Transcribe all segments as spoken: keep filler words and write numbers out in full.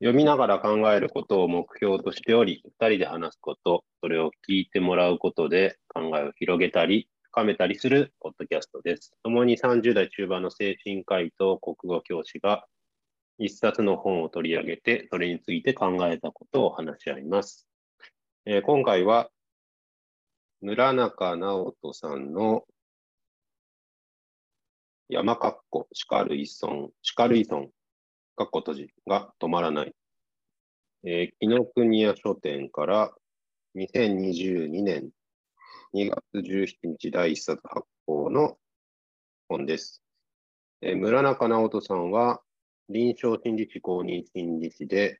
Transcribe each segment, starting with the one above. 読みながら考えることを目標としており、ふたりで話すこと、それを聞いてもらうことで考えを広げたり、深めたりするポッドキャストです。共にさんじゅう代中盤の精神科医と国語教師が一冊の本を取り上げて、それについて考えたことを話し合います。えー、今回は、村中直人さんの山かっこ、叱る依存、叱る依存。かっこ閉じが止まらない。えー、紀ノ国屋書店からにせんにじゅうにねんにがつじゅうしちにちだいいっさつ発行の本です。えー、村中直人さんは臨床心理士公認心理士で、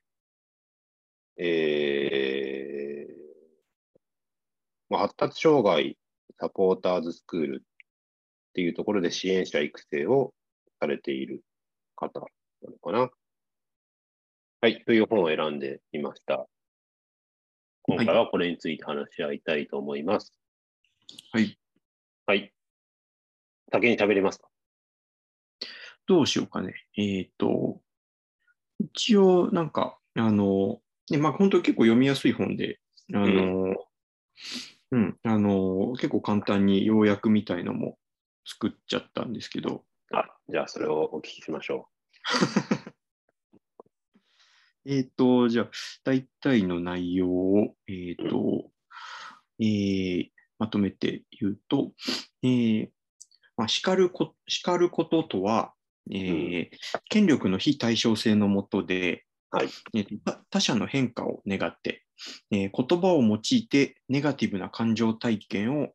えーまあ、発達障害サポーターズスクールっていうところで支援者育成をされている方なのかな。はい、という本を選んでみました。今回はこれについて話し合いたいと思います。はい。はい。先に喋りますか？どうしようかね。えっと、一応、なんか、あの、ね、まあ、本当に結構読みやすい本で、あの、うん、うん、あの、結構簡単に要約みたいのも作っちゃったんですけど。あ、じゃあ、それをお聞きしましょう。えっと、じゃあ、大体の内容を、えっと、えー、まとめて言うと、えーまあ、叱るこ、叱ることとは、えー、権力の非対称性のもとで、はいえー、他者の変化を願って、えー、言葉を用いてネガティブな感情体験を、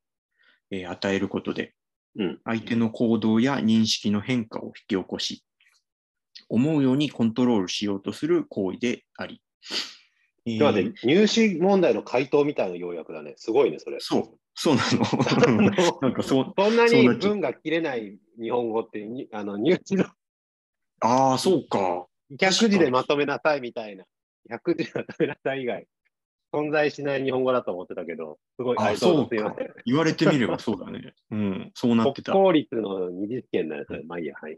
えー、与えることで、うん、相手の行動や認識の変化を引き起こし、思うようにコントロールしようとする行為であり。今まで入試問題の回答みたいな要約だね。すごいね、それ。そう、そうなの。なんかそ、そんなに文が切れない日本語って、あの入試の。ああ、そうか。ひゃくじでまとめなさいみたいな。ひゃくじでまとめなさい以外、存在しない日本語だと思ってたけど、すごい。あ、そうすいません。言われてみればそうだね。うん、そうなってた。国公立の二次試験だよ、それ。まあいいや、はい。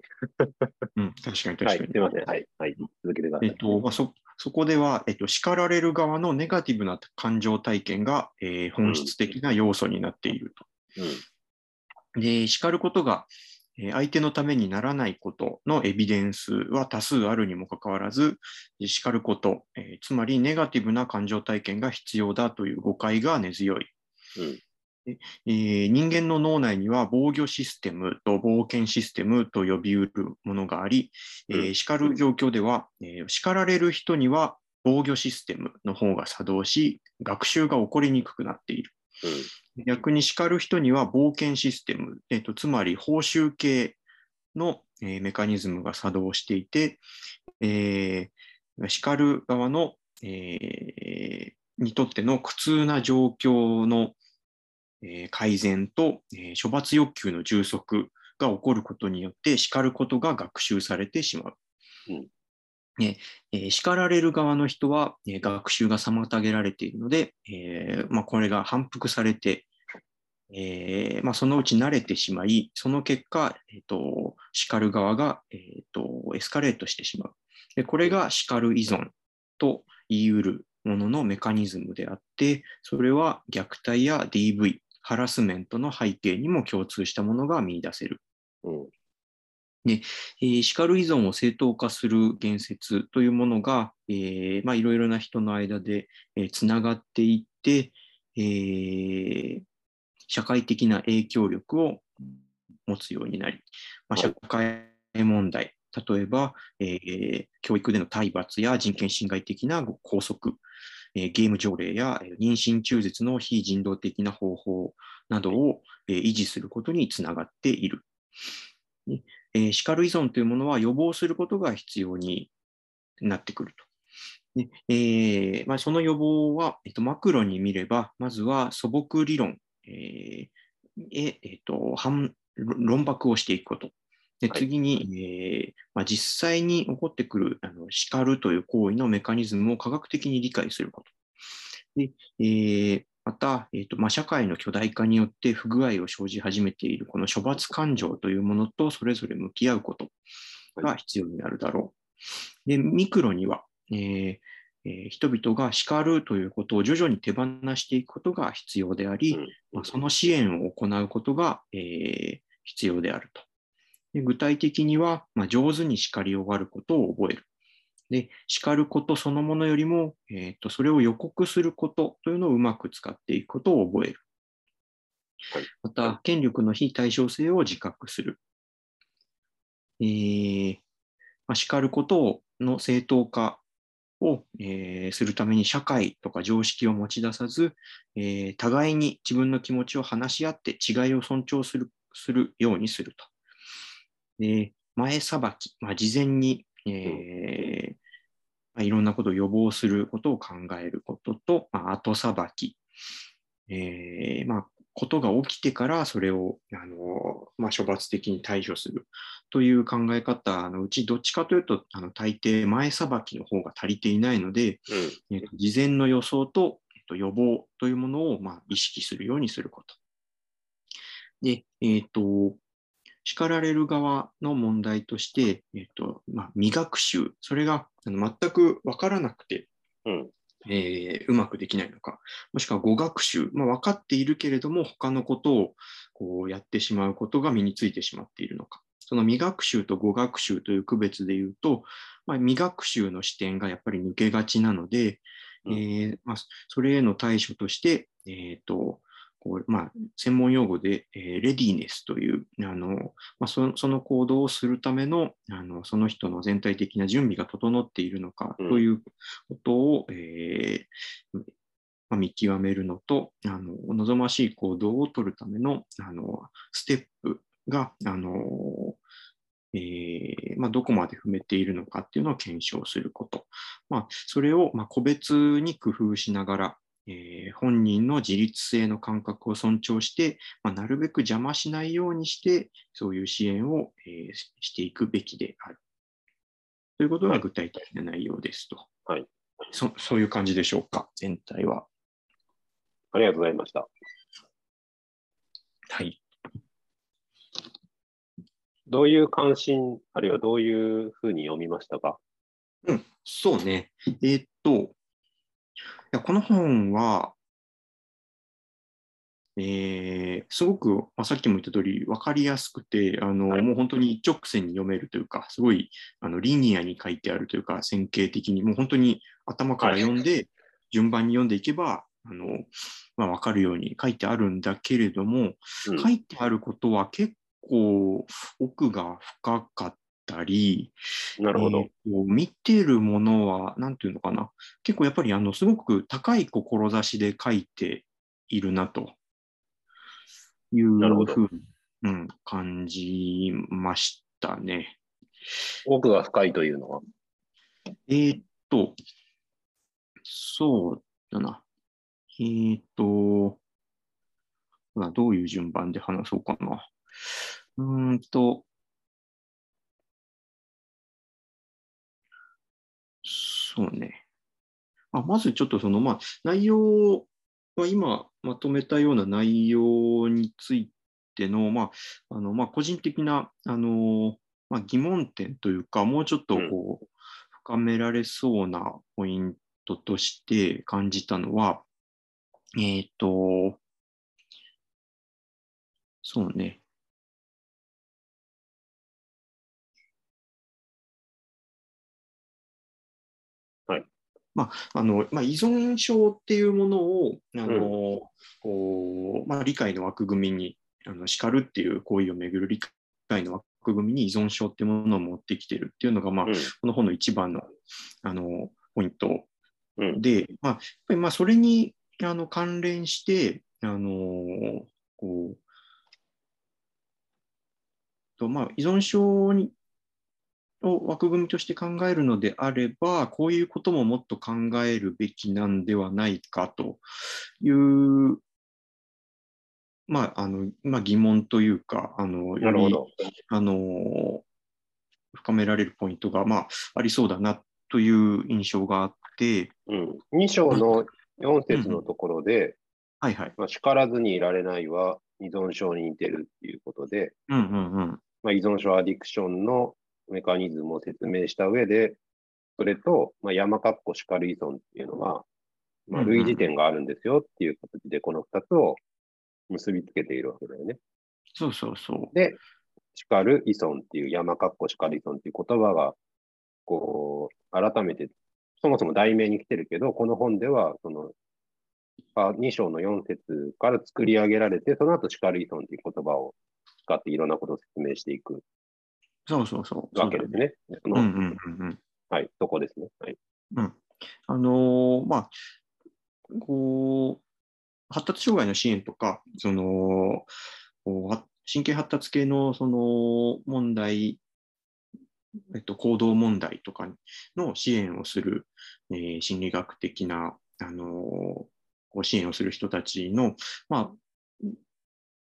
うん、確かに確かに。はい、すいません。はい、はい、続けてください。えっと、まあ、そ、そこでは、えっと、叱られる側のネガティブな感情体験が、えー、本質的な要素になっていると。うん、で、叱ることが、相手のためにならないことのエビデンスは多数あるにもかかわらず、叱ること、えー、つまりネガティブな感情体験が必要だという誤解が根強い。うんでえー、人間の脳内には防御システムと冒険システムと呼びうるものがあり、うんえー、叱る状況では、えー、叱られる人には防御システムの方が作動し、学習が起こりにくくなっている。うん逆に叱る人には冒険システム、えっと、つまり報酬系の、えー、メカニズムが作動していて、えー、叱る側の、えー、にとっての苦痛な状況の、えー、改善と、えー、処罰欲求の充足が起こることによって叱ることが学習されてしまう。うんえー、叱られる側の人は、えー、学習が妨げられているので、えーまあ、これが反復されて、えーまあ、そのうち慣れてしまい、その結果、えー、と叱る側が、えー、とエスカレートしてしまう。でこれが叱る依存と言い得るもののメカニズムであって、それは虐待や ディーブイ、ハラスメントの背景にも共通したものが見出せる。うんでえー、叱る依存を正当化する言説というものが、えーまあ、いろいろな人の間で、えー、つながっていって、えー、社会的な影響力を持つようになり、まあ、社会問題、例えば、えー、教育での体罰や人権侵害的な拘束、えー、ゲーム条例や妊娠中絶の非人道的な方法などを、えー、維持することにつながっている。ねえー、叱る依存というものは予防することが必要になってくると。でえーまあ、その予防は、えっと、マクロに見れば、まずは素朴理論、えーえっと、反論駁をしていくこと。で次に、はいえーまあ、実際に起こってくるあの叱るという行為のメカニズムを科学的に理解すること。でえーまた、えーとまあ、社会の巨大化によって不具合を生じ始めているこの処罰感情というものとそれぞれ向き合うことが必要になるだろう。でミクロには、えーえー、人々が叱るということを徐々に手放していくことが必要であり、うんまあ、その支援を行うことが、えー、必要であると。で具体的には、まあ、上手に叱り終わることを覚える。で叱ることそのものよりも、えーと、それを予告することというのをうまく使っていくことを覚える。はい、また、権力の非対称性を自覚する。えーまあ、叱ることの正当化を、えー、するために社会とか常識を持ち出さず、えー、互いに自分の気持ちを話し合って違いを尊重する、するようにすると。で前さばき、まあ、事前に、えーまあ、いろんなことを予防することを考えることと、まあ、後さばき、えーまあ、ことが起きてからそれをあの、まあ、処罰的に対処するという考え方のうちどっちかというとあの大抵前さばきの方が足りていないので、うんえー、事前の予想と、えっと、予防というものを、まあ、意識するようにすることで、えっと叱られる側の問題として、えっとまあ、未学習、それがあの全く分からなくて、うんえー、うまくできないのか、もしくは誤学習、まあ、分かっているけれども他のことをこうやってしまうことが身についてしまっているのか、その未学習と誤学習という区別でいうと、まあ、未学習の視点がやっぱり抜けがちなので、うんえーまあ、それへの対処として、えーとまあ、専門用語で、えー、レディネスというあの、まあ、そ, その行動をするため の, あのその人の全体的な準備が整っているのかということを、うんえーまあ、見極めるのとあの望ましい行動を取るため の, あのステップがあの、えーまあ、どこまで踏めているのかっていうのを検証すること、まあ、それを、まあ、個別に工夫しながらえー、本人の自立性の感覚を尊重して、まあ、なるべく邪魔しないようにしてそういう支援を、えー、していくべきであるということが具体的な内容ですと、はい、そ, そういう感じでしょうか。全体はありがとうございました。はい、どういう関心あるいはどういうふうに読みましたか？うん、そうねえー、っとこの本は、えー、すごく、まあ、さっきも言った通り分かりやすくてあの、はい、もう本当に一直線に読めるというかすごいあのリニアに書いてあるというか線形的にもう本当に頭から読んで、はい、順番に読んでいけばあの、まあ、分かるように書いてあるんだけれども、うん、書いてあることは結構奥が深かったたり、なるほど。えー、見てるものは何ていうのかな、結構やっぱりあのすごく高い志で書いているなというふうに、うん、感じましたね。奥が深いというのはえー、っとそうだなえー、っとどういう順番で話そうかなうーんとそうね、あまずちょっとその、まあ、内容は今まとめたような内容についての、まああのまあ、個人的なあの、まあ、疑問点というかもうちょっとこう深められそうなポイントとして感じたのは、うん、えっとそうねまああのまあ、依存症っていうものをあの、うんまあ、理解の枠組みにあの叱るっていう行為をめぐる理解の枠組みに依存症っていうものを持ってきてるっていうのが、まあうん、この本の一番 の, あのポイントで、うんまあ、やっぱりまあそれにあの関連してあのこうと、まあ、依存症にを枠組みとして考えるのであればこういうことももっと考えるべきなんではないかという、まああのまあ、疑問というかあのよりあの深められるポイントが、まあ、ありそうだなという印象があって、うん、に章のよん節のところで、うんはいはいまあ、叱らずにいられないは依存症に似てるっていうことで、うんうんうんまあ、依存症アディクションのメカニズムを説明した上で、それと、まあ、山かっこ叱る依存っていうのは、まあ、類似点があるんですよっていう形で、このふたつを結びつけているわけだよね。そうそうそう。で、叱る依存っていう、山かっこ叱る依存っていう言葉が、こう、改めて、そもそも題名に来てるけど、この本では、その、に章のよん節から作り上げられて、その後、叱る依存っていう言葉を使っていろんなことを説明していく。そうそうそう。わけですね。その、うんうんうんうん。はい、そこですね。はい。うん。あのー、まあ、こう、発達障害の支援とか、その、神経発達系のその問題、えっと、行動問題とかの支援をする、えー、心理学的な、あのー、支援をする人たちの、まあ、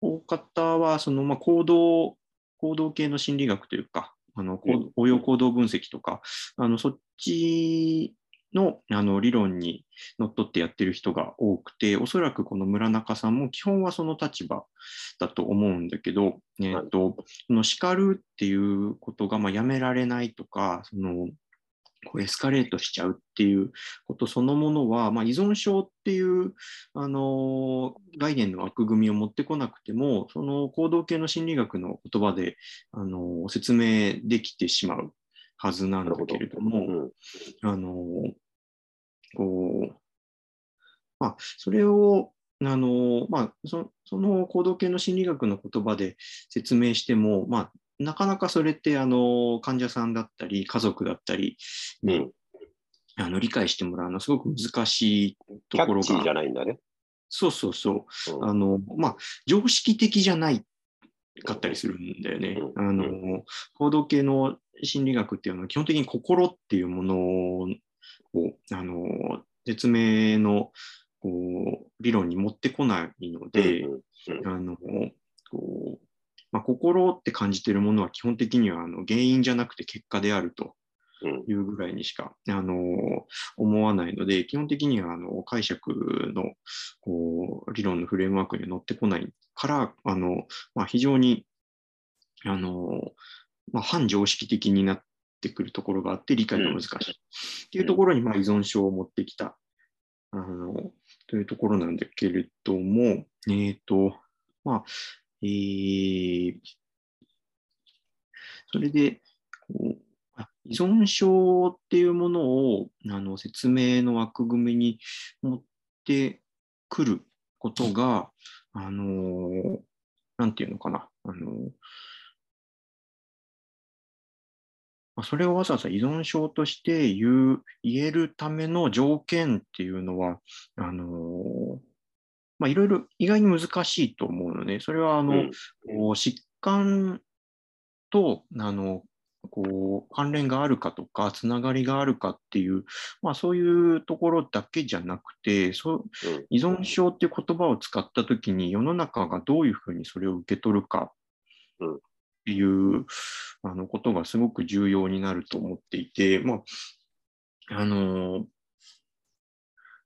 大方はその、まあ、行動、行動系の心理学というか、あの応用行動分析とか、あのそっちの、 あの理論にのっとってやってる人が多くて、おそらくこの村中さんも基本はその立場だと思うんだけど、えーと、その叱るっていうことがまあやめられないとか、そのこうエスカレートしちゃうっていうことそのものは、まあ、依存症っていう、あのー、概念の枠組みを持ってこなくても、その行動系の心理学の言葉で、あのー、説明できてしまうはずなんだけれども、うん、あのー、こう、まあ、それを、あのー、まあそ、その行動系の心理学の言葉で説明しても、まあ、なかなかそれってあの患者さんだったり家族だったり、ね、うん、あの理解してもらうのはすごく難しいところが。キャッチーじゃないんだね。そうそうそう、うん、あのまあ、常識的じゃないかったりするんだよね、うん、あの、うん、行動系の心理学っていうのは基本的に心っていうものをあの説明のこう理論に持ってこないので、うんうん、あのこうまあ、心って感じているものは基本的にはあの原因じゃなくて結果であるというぐらいにしか、うん、あの思わないので、基本的にはあの解釈のこう理論のフレームワークには乗ってこないから、あのまあ、非常にあの、まあ、反常識的になってくるところがあって理解が難しい、うん、っていうところにまあ依存症を持ってきたあのというところなんだけれども、えーとまあえー、それでこう依存症っていうものをあの説明の枠組みに持ってくることが、あのー、なんていうのかな、あのー、それをわざわざ依存症として言う、言えるための条件っていうのは、あのーまあ、いろいろ意外に難しいと思うのね。それはあの、うん、疾患とあのこう関連があるかとかつながりがあるかっていう、まあ、そういうところだけじゃなくて、そう依存症っていう言葉を使ったときに世の中がどういうふうにそれを受け取るかっていうあのことがすごく重要になると思っていて、まああの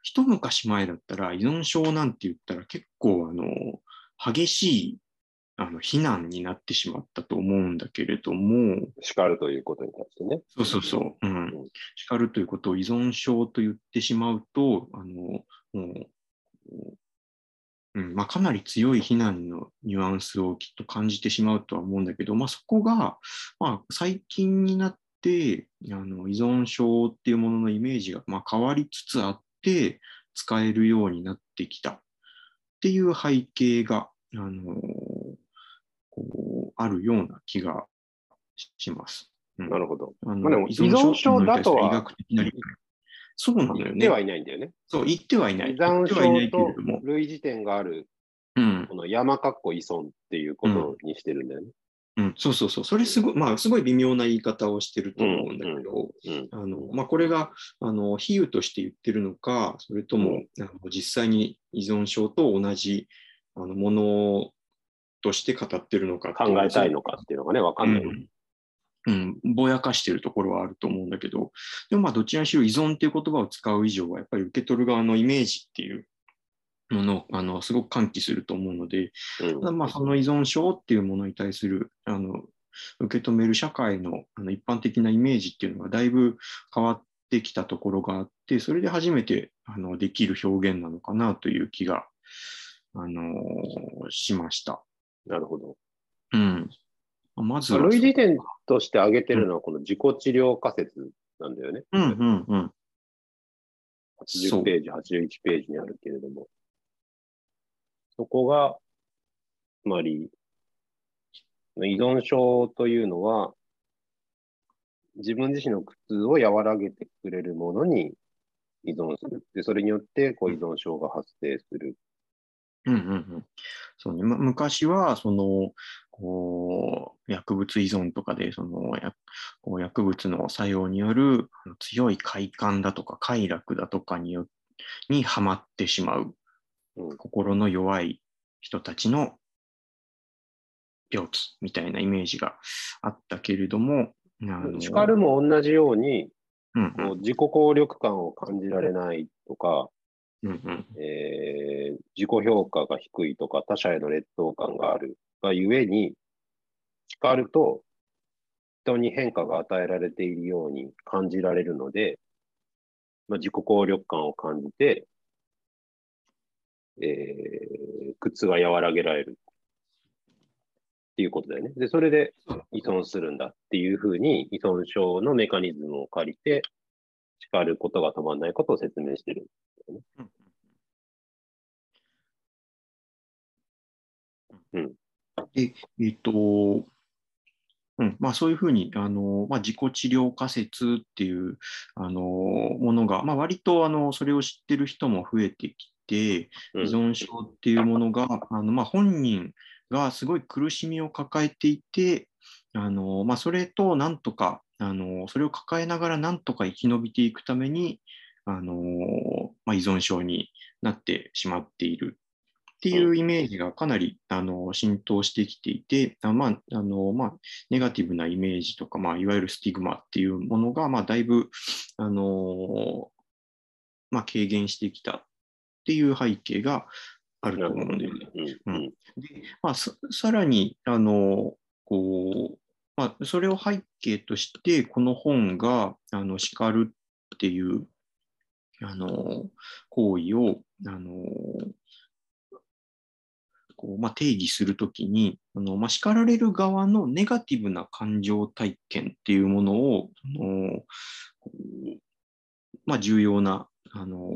一昔前だったら依存症なんて言ったら結構あの激しいあの非難になってしまったと思うんだけれども、叱るということに対してね。そうそうそう、うんうん、叱るということを依存症と言ってしまうとあのもう、うんまあ、かなり強い非難のニュアンスをきっと感じてしまうとは思うんだけど、まあ、そこが、まあ、最近になってあの依存症っていうもののイメージが、まあ、変わりつつあってで使えるようになってきたっていう背景が、あのー、こうあるような気がします。うん、なるほど。あの、まあ、でも依存症だとは医学的な理解、そうなんだよね。言ってはいないんだよね。そう、言ってはいない。依存症と類似点がある、うん、この山かっこ依存っていうことにしてるんだよね。うんうん、そうそうそう。それすごい、まあ、すごい微妙な言い方をしてると思うんだけど、うんうん、あのまあ、これがあの比喩として言ってるのか、それとも、うん、あの実際に依存症と同じあのものとして語ってるのか、考えたいのかっていうのがね、分かんない、うんうん。ぼやかしてるところはあると思うんだけど、でもまあどちらにしろ依存っていう言葉を使う以上は、やっぱり受け取る側のイメージっていうものあのすごく喚起すると思うので、うん、ただまあその依存症っていうものに対するあの受け止める社会の、あの一般的なイメージっていうのがだいぶ変わっできたところがあって、それで初めてあのできる表現なのかなという気が、あのー、しました。なるほど。うん。まずは類似点として挙げてるのは、この自己治療仮説なんだよね。うんうんうん。はちじゅうページ、はちじゅういちページにあるけれども。そこが、つまり、依存症というのは、自分自身の苦痛を和らげてくれるものに依存する。で、それによってこう依存症が発生する。うんうんうん。そうね、ま、昔はそのこう薬物依存とかでそのやこう薬物の作用による強い快感だとか快楽だとかによにはまってしまう、うん、心の弱い人たちの病気みたいなイメージがあったけれども、叱るも同じように、うんうん、自己効力感を感じられないとか、うんうんえー、自己評価が低いとか他者への劣等感があるがゆえに、叱ると人に変化が与えられているように感じられるので、まあ、自己効力感を感じて、えー、苦痛が和らげられる。っていうことだよね。で、それで依存するんだっていうふうに依存症のメカニズムを借りて叱ることが止まらないことを説明してるんですよね。うん。で、えっと、うん、まあそういうふうにあの、まあ、自己治療仮説っていうあのものが、まあ、割とあのそれを知ってる人も増えてきて、依存症っていうものが、うん、あのまあ本人がすごい苦しみを抱えていて、あのまあ、それとなんとかあのそれを抱えながらなんとか生き延びていくためにあの、まあ、依存症になってしまっているっていうイメージがかなりあの浸透してきていて、あ、まああのまあ、ネガティブなイメージとか、まあ、いわゆるスティグマっていうものが、まあ、だいぶあの、まあ、軽減してきたっていう背景があると思うんで、うん、で、まあ、さらにあのこう、まあ、それを背景としてこの本があの叱るっていうあの行為をあのこう、まあ、定義するときにあの、まあ、叱られる側のネガティブな感情体験っていうものをあのこう、まあ、重要なあの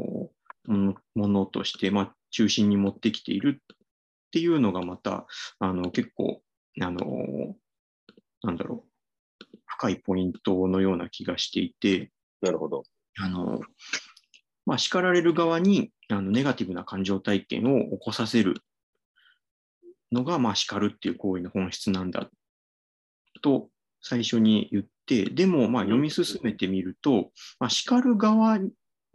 ものとして、まあ中心に持ってきているっていうのがまたあの結構あのなんだろう深いポイントのような気がしていて、なるほど。あの、まあ、叱られる側にあのネガティブな感情体験を起こさせるのが、まあ、叱るっていう行為の本質なんだと最初に言って、でもまあ読み進めてみると、まあ、叱る側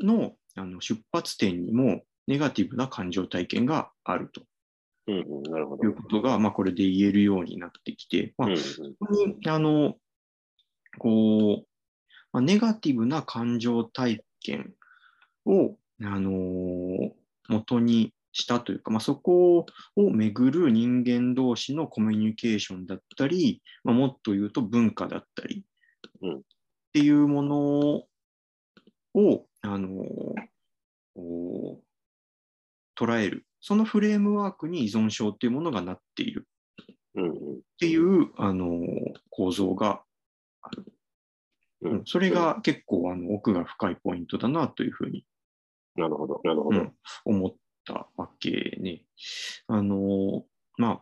の, あの出発点にもネガティブな感情体験があると、うんうん、なるほどいうことが、まあ、これで言えるようになってきて、まあうんうん、そこにあのこう、まあ、ネガティブな感情体験を、あのー、元にしたというか、まあ、そこをめぐる人間同士のコミュニケーションだったり、まあ、もっと言うと文化だったり、うん、っていうものを、あのー捉える、そのフレームワークに依存症っていうものがなっているっていう、うんうん、あの構造がある、うん、それが結構あの奥が深いポイントだなというふうに、なるほど、なるほど、うん、思ったわけね。あのまあ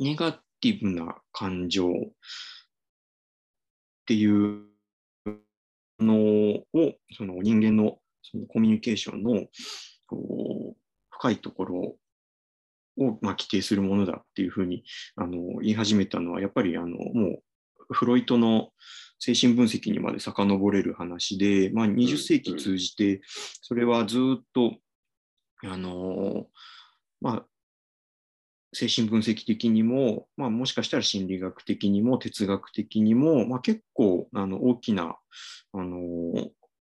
ネガティブな感情っていうのをその人間のそのコミュニケーションのこう深いところを、まあ、規定するものだっていうふうにあの言い始めたのは、やっぱりあのもうフロイトの精神分析にまで遡れる話で、まあ、にじゅっ世紀通じてそれはずっとあの、まあ、精神分析的にも、まあ、もしかしたら心理学的にも哲学的にも、まあ、結構あの大きなあの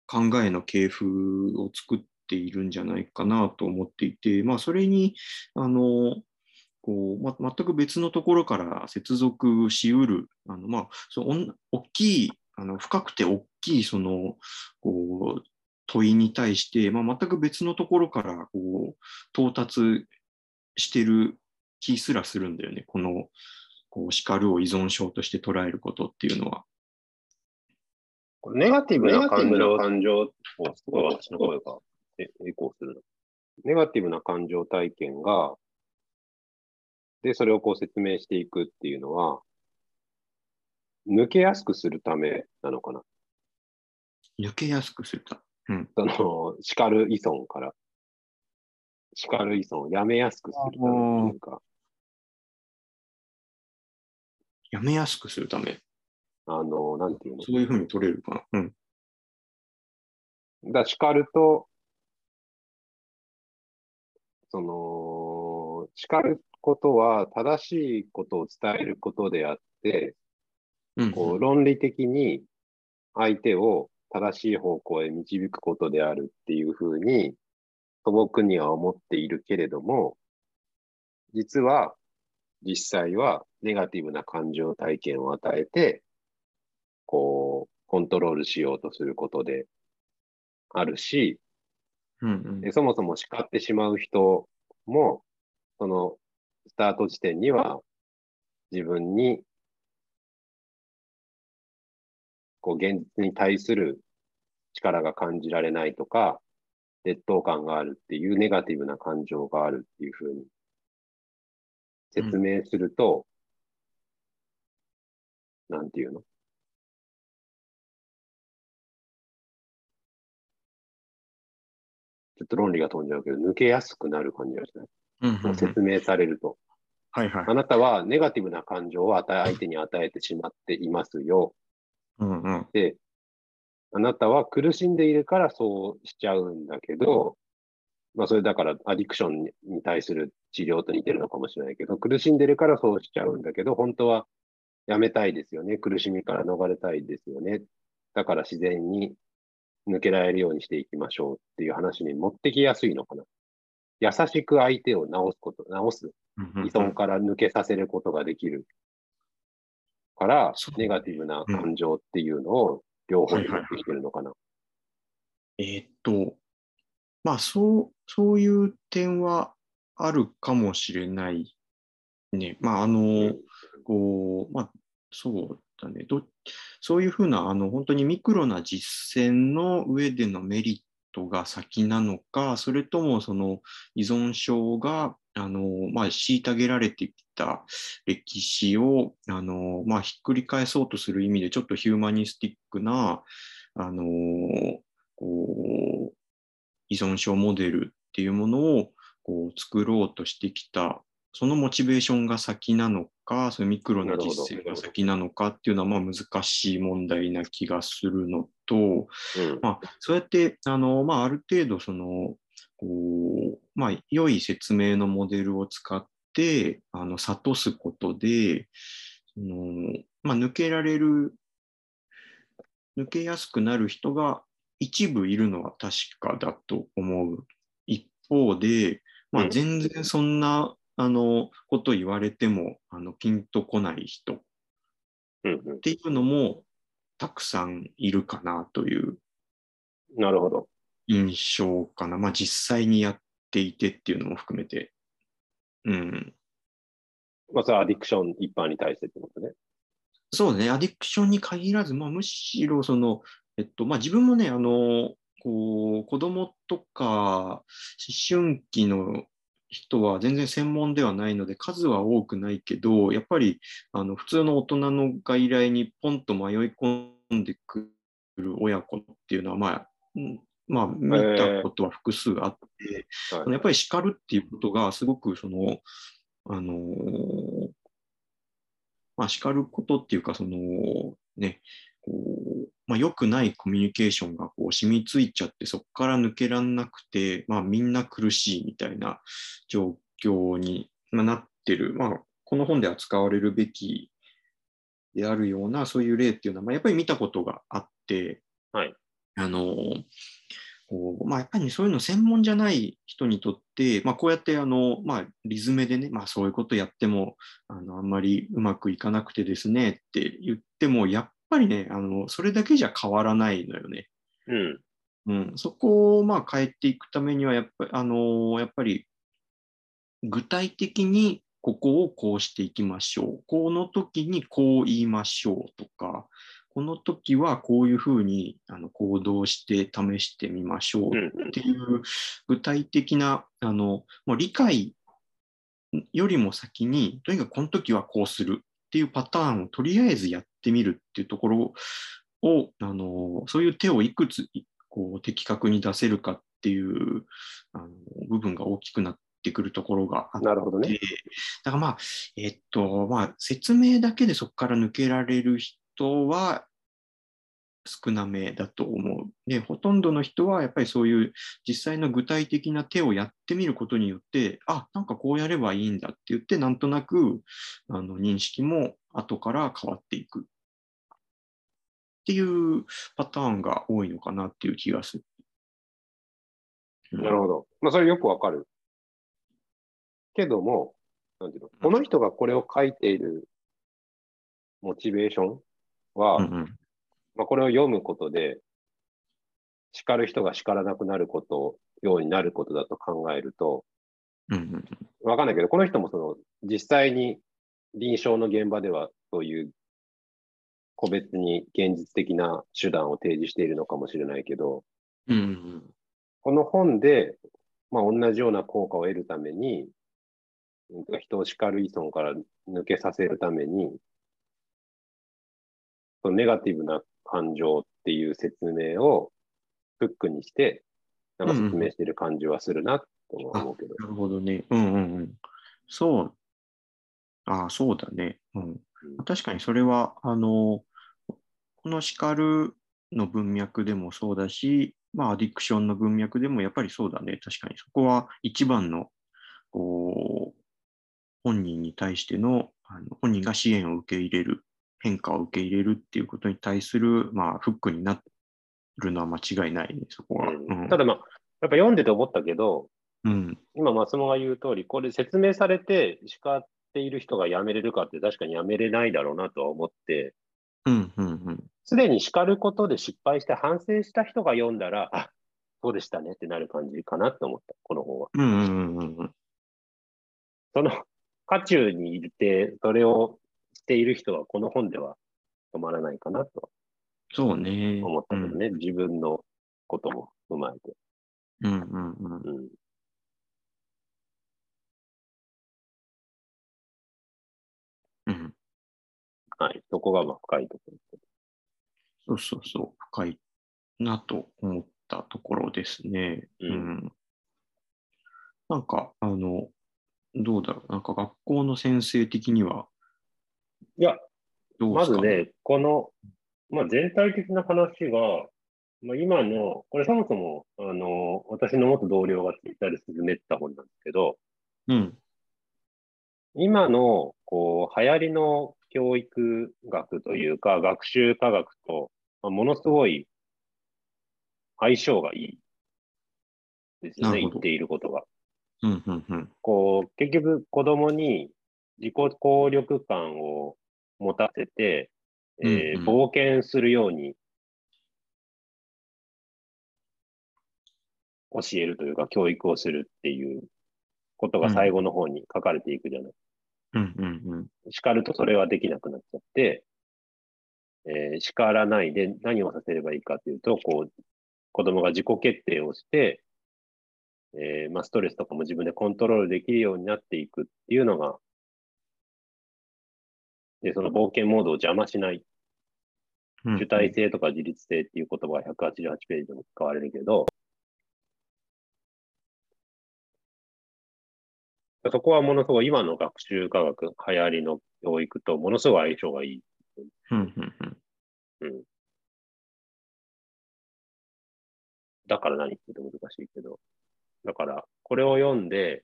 考えの系譜を作ってているんじゃないかなと思っていて、まあ、それにあのこう、ま、全く別のところから接続しうるあの、まあ、そうお大きいあの深くて大きいそのこう問いに対して、まあ、全く別のところからこう到達してる気すらするんだよね。このこう叱るを依存症として捉えることっていうのは。ネガティブな感情、感情をすごい私の声が影響する。ネガティブな感情体験が、で、それをこう説明していくっていうのは、抜けやすくするためなのかな。抜けやすくするため、うん、その、叱る依存から、叱る依存をやめやすくするためっていうか。やめやすくするため。あの、なんていうの？そういうふうに取れるかな。うん。だ、叱ると、その、叱ることは正しいことを伝えることであって、うん、こう論理的に相手を正しい方向へ導くことであるっていうふうに素朴には思っているけれども、実は、実際はネガティブな感情体験を与えて、こう、コントロールしようとすることであるし、うんうん、でそもそも叱ってしまう人も、そのスタート地点には自分に、こう、現実に対する力が感じられないとか、劣等感があるっていうネガティブな感情があるっていうふうに説明すると、うん、なんていうの？ちょっと論理が飛んじゃうけど、抜けやすくなる感じがしない、うんうんうん、説明されると、はいはい。あなたはネガティブな感情を与え相手に与えてしまっていますよ。うんうん、で、あなたは苦しんでいるからそうしちゃうんだけど、まあそれだからアディクションに対する治療と似てるのかもしれないけど、苦しんでるからそうしちゃうんだけど、本当はやめたいですよね。苦しみから逃れたいですよね。だから自然に抜けられるようにしていきましょうっていう話に持ってきやすいのかな。優しく相手を治すこと、治す。依存から抜けさせることができるから、ネガティブな感情っていうのを両方に持ってきてるのかな。はいはいはい、えー、っと、まあそう、そういう点はあるかもしれないね。まああの、こう、まあそうだね。どそういうふうなあの本当にミクロな実践の上でのメリットが先なのか、それともその依存症があの、まあ、虐げられてきた歴史をあの、まあ、ひっくり返そうとする意味でちょっとヒューマニスティックなあのこう依存症モデルっていうものをこう作ろうとしてきた、そのモチベーションが先なのか、そのミクロな実践が先なのかっていうのはまあ難しい問題な気がするのと、うん、まあ、そうやってあの、まあ、ある程度そのこう、まあ、良い説明のモデルを使ってあの諭すことで、その、まあ、抜けられる抜けやすくなる人が一部いるのは確かだと思う一方で、まあ、全然そんなあのこと言われてもあのピンとこない人っていうのもたくさんいるかなという印象かな。まあ、実際にやっていてっていうのも含めて、うん、まあそれはアディクション一般に対してってことね。そうね、アディクションに限らず、まあ、むしろその、えっとまあ、自分もねあのこう子供とか思春期の人は全然専門ではないので数は多くないけど、やっぱりあの普通の大人の外来にポンと迷い込んでくる親子っていうのは、まあまあ、見たことは複数あって、えー、やっぱり叱るっていうことがすごくその、あのーまあ、叱ることっていうかそのね、こうまあ、良くないコミュニケーションがこう染みついちゃって、そこから抜けらんなくて、まあ、みんな苦しいみたいな状況になってる、まあ、この本で扱われるべきであるようなそういう例っていうのは、まあ、やっぱり見たことがあって、はい、あのこうまあ、やっぱりそういうの専門じゃない人にとって、まあ、こうやってあの、まあ、理詰めでね、まあ、そういうことやっても あのあんまりうまくいかなくてですねって言っても、やっぱりね、あのそれだけじゃ変わらないのよね。うんうん、そこをまあ変えていくためにはやっぱり、あのー、やっぱり具体的にここをこうしていきましょう、この時にこう言いましょうとか、この時はこういうふうにあの行動して試してみましょうっていう具体的な、あのもう理解よりも先にとにかくこの時はこうするっていうパターンをとりあえずやってみるっていうところを、あのそういう手をいくつこう的確に出せるかっていうあの部分が大きくなってくるところがあって、なるほどね、だからまあ、えっとまあ、説明だけでそこから抜けられる人は少なめだと思う。で、ほとんどの人はやっぱりそういう実際の具体的な手をやってみることによって、あ、なんかこうやればいいんだって言って、なんとなくあの認識も後から変わっていくっていうパターンが多いのかなっていう気がする。うん、なるほど。まあ、それよくわかる。けども、なんていうの、この人がこれを書いているモチベーションは、うんうん、まあ、これを読むことで、叱る人が叱らなくなること、ようになることだと考えると、うんうん、わかんないけど、この人もその実際に臨床の現場ではそういう個別に現実的な手段を提示しているのかもしれないけど、うんうん、この本で、まあ、同じような効果を得るために、人を叱る依存から抜けさせるために、そのネガティブな感情っていう説明をフックにして、なんか説明してる感じはするなと思うけど。うんうん、なるほどね。うんうんうん。そう。ああ、そうだね。うん。確かにそれは、あの、この叱るの文脈でもそうだし、まあ、アディクションの文脈でもやっぱりそうだね。確かにそこは一番の、こう、本人に対しての、あの本人が支援を受け入れる、変化を受け入れるっていうことに対する、まあ、フックになるのは間違いないね、そこは。うん、ただ、まあ、やっぱ読んでて思ったけど、うん、今、松本が言う通り、これ説明されて叱っている人がやめれるかって確かにやめれないだろうなとは思って、うんうんうん、すでに叱ることで失敗して反省した人が読んだら、あ、そうでしたねってなる感じかなと思った、この本は。うんうんうんうん、その渦中にいて、それをしている人はこの本では止まらないかなとそうね思ったけどね、うん、自分のことも踏まえて、うんうんうんうん、うん、はい、そこがまあ深いところ、そうそうそう、深いなと思ったところですね、うんうん、なんかあのどうだろう、なんか学校の先生的にはいや、まずね、この、まあ、全体的な話が、まあ、今の、これそもそも、あの、私の元同僚がツイッターで進めてた本なんですけど、うん、今の、こう、流行りの教育学というか、学習科学と、まあ、ものすごい相性がいいですね、言っていることが。うんうんうん、こう、結局、子供に自己効力感を持たせて、えーうんうん、冒険するように教えるというか教育をするっていうことが最後の方に書かれていくじゃない、うんうんうん、叱るとそれはできなくなっちゃって、えー、叱らないで何をさせればいいかというとこう子供が自己決定をして、えーまあ、ストレスとかも自分でコントロールできるようになっていくっていうのがでその冒険モードを邪魔しない、主体性とか自律性っていう言葉がひゃくはちじゅうはちページでも使われるけど、そこはものすごい今の学習科学、流行りの教育とものすごい相性がいい。うんうんうん、だから何って言うと難しいけど、だからこれを読んで、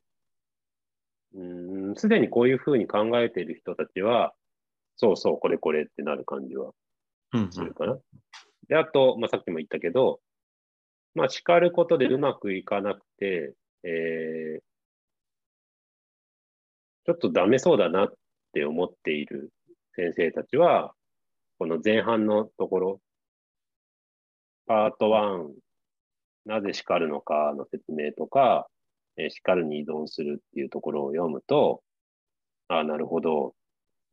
すでにこういうふうに考えている人たちは、そうそう、これこれってなる感じはするかな。うんうん、で、あと、まあ、さっきも言ったけど、まあ、叱ることでうまくいかなくて、えー、ちょっとダメそうだなって思っている先生たちは、この前半のところ、パートワン、なぜ叱るのかの説明とか、えー、叱るに依存するっていうところを読むと、ああ、なるほど、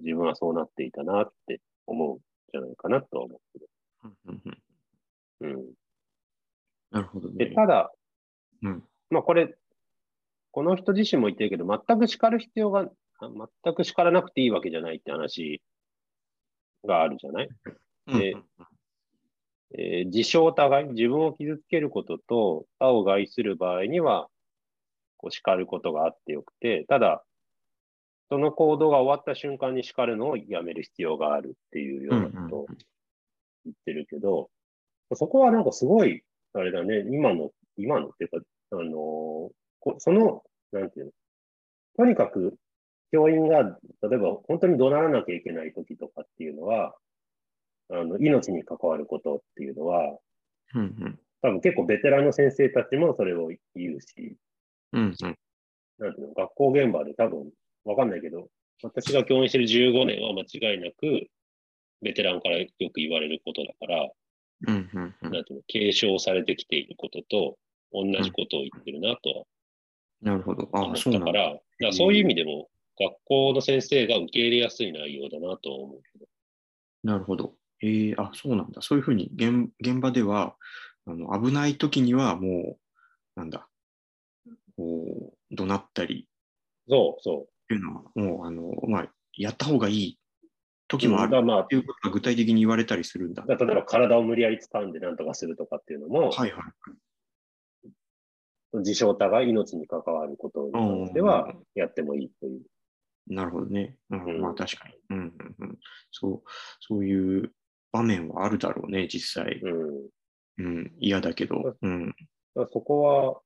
自分はそうなっていたなって思うんじゃないかなとは思ってる。うん。なるほどね。で、ただ、うん、まあこれ、この人自身も言ってるけど、全く叱る必要が、全く叱らなくていいわけじゃないって話があるじゃない、うんでえー、自傷互い、自分を傷つけることと他を害する場合にはこう叱ることがあってよくて、ただその行動が終わった瞬間に叱るのをやめる必要があるっていうようなことを言ってるけど、うんうん、そこはなんかすごいあれだね、今の今のっていうか、あのー、こそのなんていうの、とにかく教員が例えば本当に怒鳴らなきゃいけない時とかっていうのは、あの命に関わることっていうのは、うんうん、多分結構ベテランの先生たちもそれを言うし、うんうん、なんていうの、学校現場で多分わかんないけど、私が教員してるじゅうごねんは間違いなくベテランからよく言われることだから、うんうんうん、なんていうの、継承されてきていることと同じことを言ってるなとは、うん、なるほど、ああ、そうなんだ。だから、だからそういう意味でも、学校の先生が受け入れやすい内容だなと思うけど。なるほど。えー、あ、そうなんだ。そういうふうに 現, 現場ではあの危ないときにはもうなんだ、こう怒鳴ったり、そうそういうのはもうあのまあやった方がいい時もある。まあということが具体的に言われたりするんだ。だから例えば体を無理やり掴んでなんとかするとかっていうのも、はいはい。自傷他が命に関わることに関してはやってもいいという。なるほどね。うん、まあ確かに、うんうんうんそう。そういう場面はあるだろうね、実際。うん。うん、嫌だけど。うん、だそこは、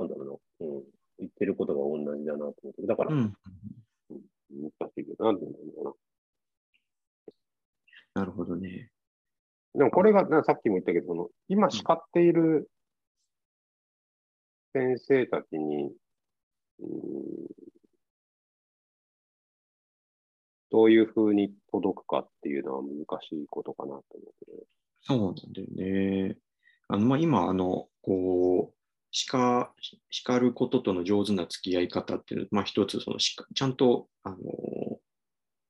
なんだろうな、うん、言ってることが同じだなと思って。だから、うん、難しいけど、なんて言うんだろうな。なるほどね。でもこれが、さっきも言ったけど、その今叱っている先生たちに、うんどういうふうに届くかっていうのは難しいことかなと思ってる。そうなんだよね。あのまあ、今あのこう 叱, 叱ることとの上手な付き合い方っていうのは、まあ、一つそのちゃんとあの終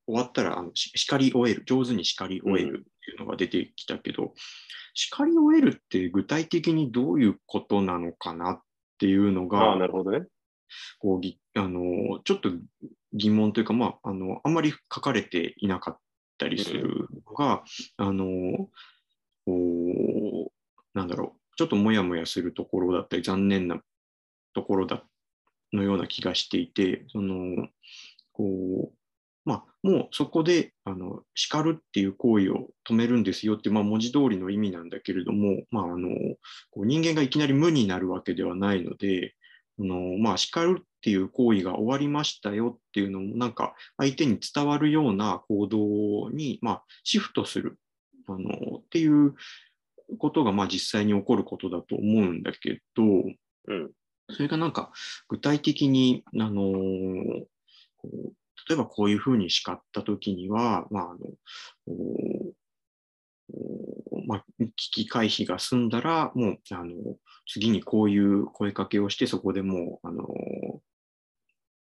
わったらあの叱り終える、上手に叱り終えるっていうのが出てきたけど、うん、叱り終えるって具体的にどういうことなのかなっていうのが、あ、なるほどね。こうあのちょっと疑問というか、まあ、あのあんまり書かれていなかったりするのが、あのおなんだろう、ちょっともやもやするところだったり残念なところだのような気がしていて、そのこう、まあ、もうそこであの叱るっていう行為を止めるんですよって、まあ、文字通りの意味なんだけれども、まあ、あのこう人間がいきなり無になるわけではないので。のまあ、叱るっていう行為が終わりましたよっていうのもなんか相手に伝わるような行動に、まあ、シフトするあのっていうことがまあ実際に起こることだと思うんだけど、うん、それがなんか具体的にあのこう例えばこういうふうに叱った時には、まああのまあ、危機回避が済んだらもうあの次にこういう声かけをして、そこでもうあの、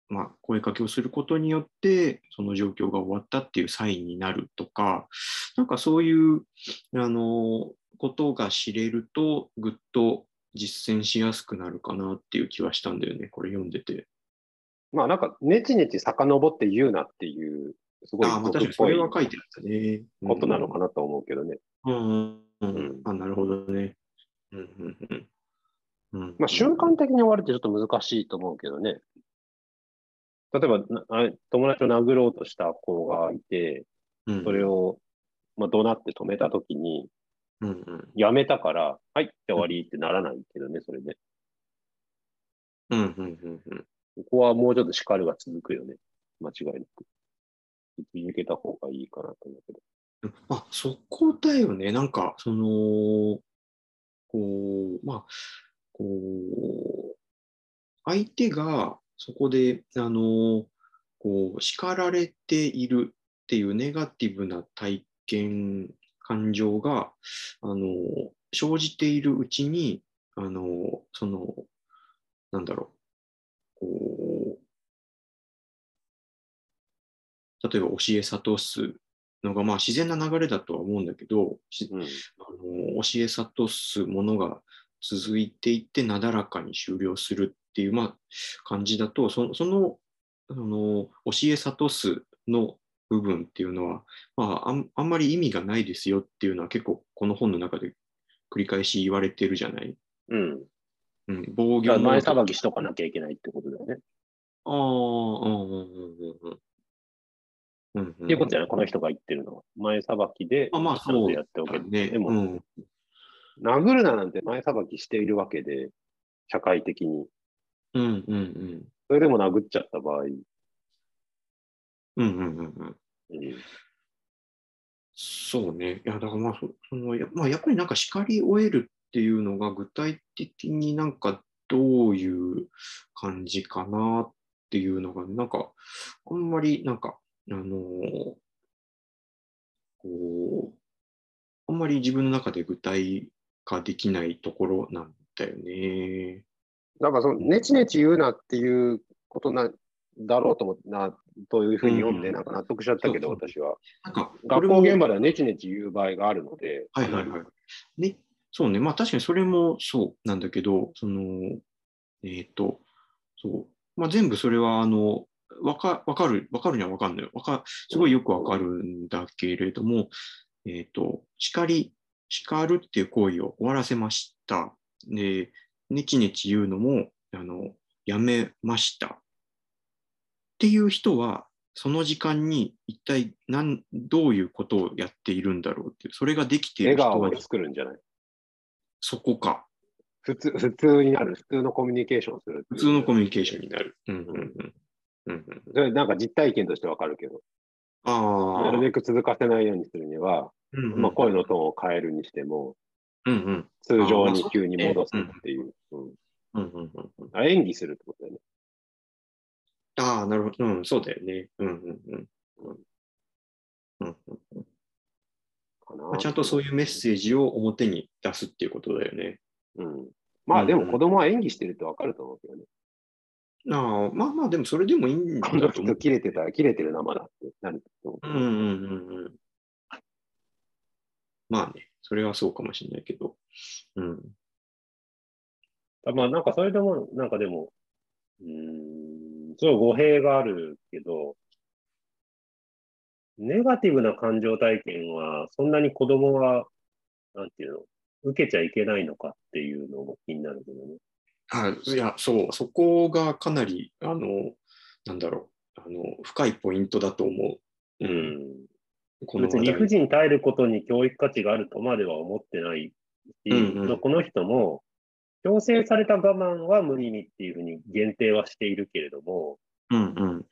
まあ、声かけをすることによってその状況が終わったっていうサインになるとか、なんかそういうあのことが知れるとぐっと実践しやすくなるかなっていう気はしたんだよね、これ読んでて。まあなんかねちねち遡って言うなっていう。すごい俗っぽいことなのかなと思うけどね。あ、なるほどね。うんうんうんうん、まあ瞬間的に終わるってちょっと難しいと思うけどね。例えば友達を殴ろうとした子がいて、うん、それを、まあ、怒鳴って止めたときに、うんうん、やめたからはいって終わりってならないけどね、それで。うんうんうんうん、ここはもうちょっと叱るが続くよね、間違いなく。続けた方がいいかなと思うけど、あ、そこだよね。なんかそのこうまあこう相手がそこであのこう叱られているっっていうネガティブな体験、感情があの生じているうちに、あのそのなんだろう、こう例えば教え諭すのが、まあ、自然な流れだとは思うんだけど、うん、あの教え諭すものが続いていってなだらかに終了するっていう、まあ、感じだと、その、その、あの教え諭すの部分っていうのは、まあ、あん、あんまり意味がないですよっていうのは結構この本の中で繰り返し言われてるじゃない。うん。うん、防御の前さばきしとかなきゃいけないってことだよね。ああ、うんうんうんうん。うんうんうん、っていうことじゃない、この人が言ってるのは。前さばきで、まあそうやっておける、ね。でも、うん、殴るななんて前さばきしているわけで、社会的に。うんうんうん。それでも殴っちゃった場合。うんうんうんうん。うん、そうね。いや、だからまあ、その、や、まあ、やっぱりなんか叱り終えるっていうのが具体的になんかどういう感じかなっていうのが、なんか、あんまりなんか、あのー、こう、あんまり自分の中で具体化できないところなんだよね。なんかその、ねちねち言うなっていうことなだろうと思ってな、というふうに読んで、なんか納得しちゃったけど、うん、私は。なんか学校現場ではねちねち言う場合があるので。はいはいはい。ね、そうね、まあ確かにそれもそうなんだけど、その、えっと、そう、まあ全部それは、あの、わか、わかる、わかるにはわかんないよ。わか、すごいよくわかるんだけれども、えっと、叱り、叱るっていう行為を終わらせました。で、ねちねち言うのも、あの、やめましたっていう人は、その時間に一体何、どういうことをやっているんだろうっていう、それができている人は。笑顔を作るんじゃない？そこか。普通、普通になる。普通のコミュニケーションをする。普通のコミュニケーションになる。うんうんうん。うんうん、それなんか実体験としてわかるけど、あなるべく続かせないようにするには、うんうんまあ、声のトーンを変えるにしても、うんうん、通常に急に戻すっていう。演技するってことだよね。ああ、なるほど、うん。そうだよね。うんうんうんうんまあ、ちゃんとそういうメッセージを表に出すっていうことだよね。うん、まあでも子供は演技してるとわかると思うけどね。ああまあまあ、でもそれでもいいんだと思う。ちょっと切れてたら、切れてる生だってなると思う。うんうんうんうん。まあね、それはそうかもしれないけど。うん。まあなんかそれでも、なんかでも、うーん、そう語弊があるけど、ネガティブな感情体験は、そんなに子供は、なんていうの、受けちゃいけないのかっていうのも気になるけどね。はい、いやそうそこがかなりあのなんだろうあの深いポイントだと思う。うん。この別に理不尽に耐えることに教育価値があるとまでは思ってないし、うんうん、この人も強制された我慢は無理にっていうふうに限定はしているけれども、うんうん、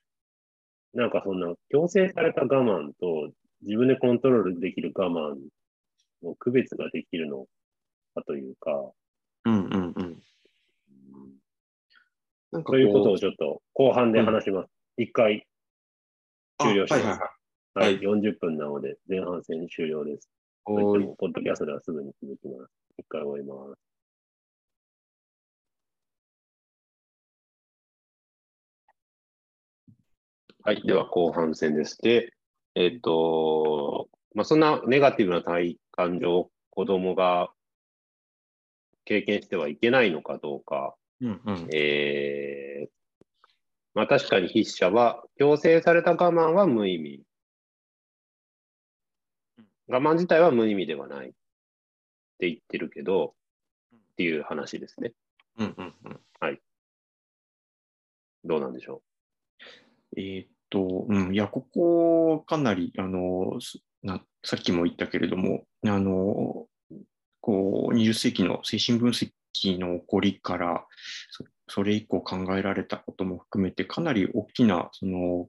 なんかそんな強制された我慢と自分でコントロールできる我慢の区別ができるのかというか。うんうんうん。なんかこうということをちょっと後半で話します。うん、いっかい終了します。はい、はいはい、よんじゅっぷんなので前半戦終了です。はい、といってもポッドキャストではすぐに続きます。いっかい終えます。はい、では後半戦です。で、えっと、まあ、そんなネガティブな体感情を子供が経験してはいけないのかどうか。うんうんえーまあ、確かに筆者は強制された我慢は無意味、我慢自体は無意味ではないって言ってるけどっていう話ですね、うんうんうん、はいどうなんでしょう。えー、っと、うん、いやここかなりあのなさっきも言ったけれどもあのこうにじゅっ世紀の精神分析の起こりからそ、それ以降考えられたことも含めて、かなり大きなその思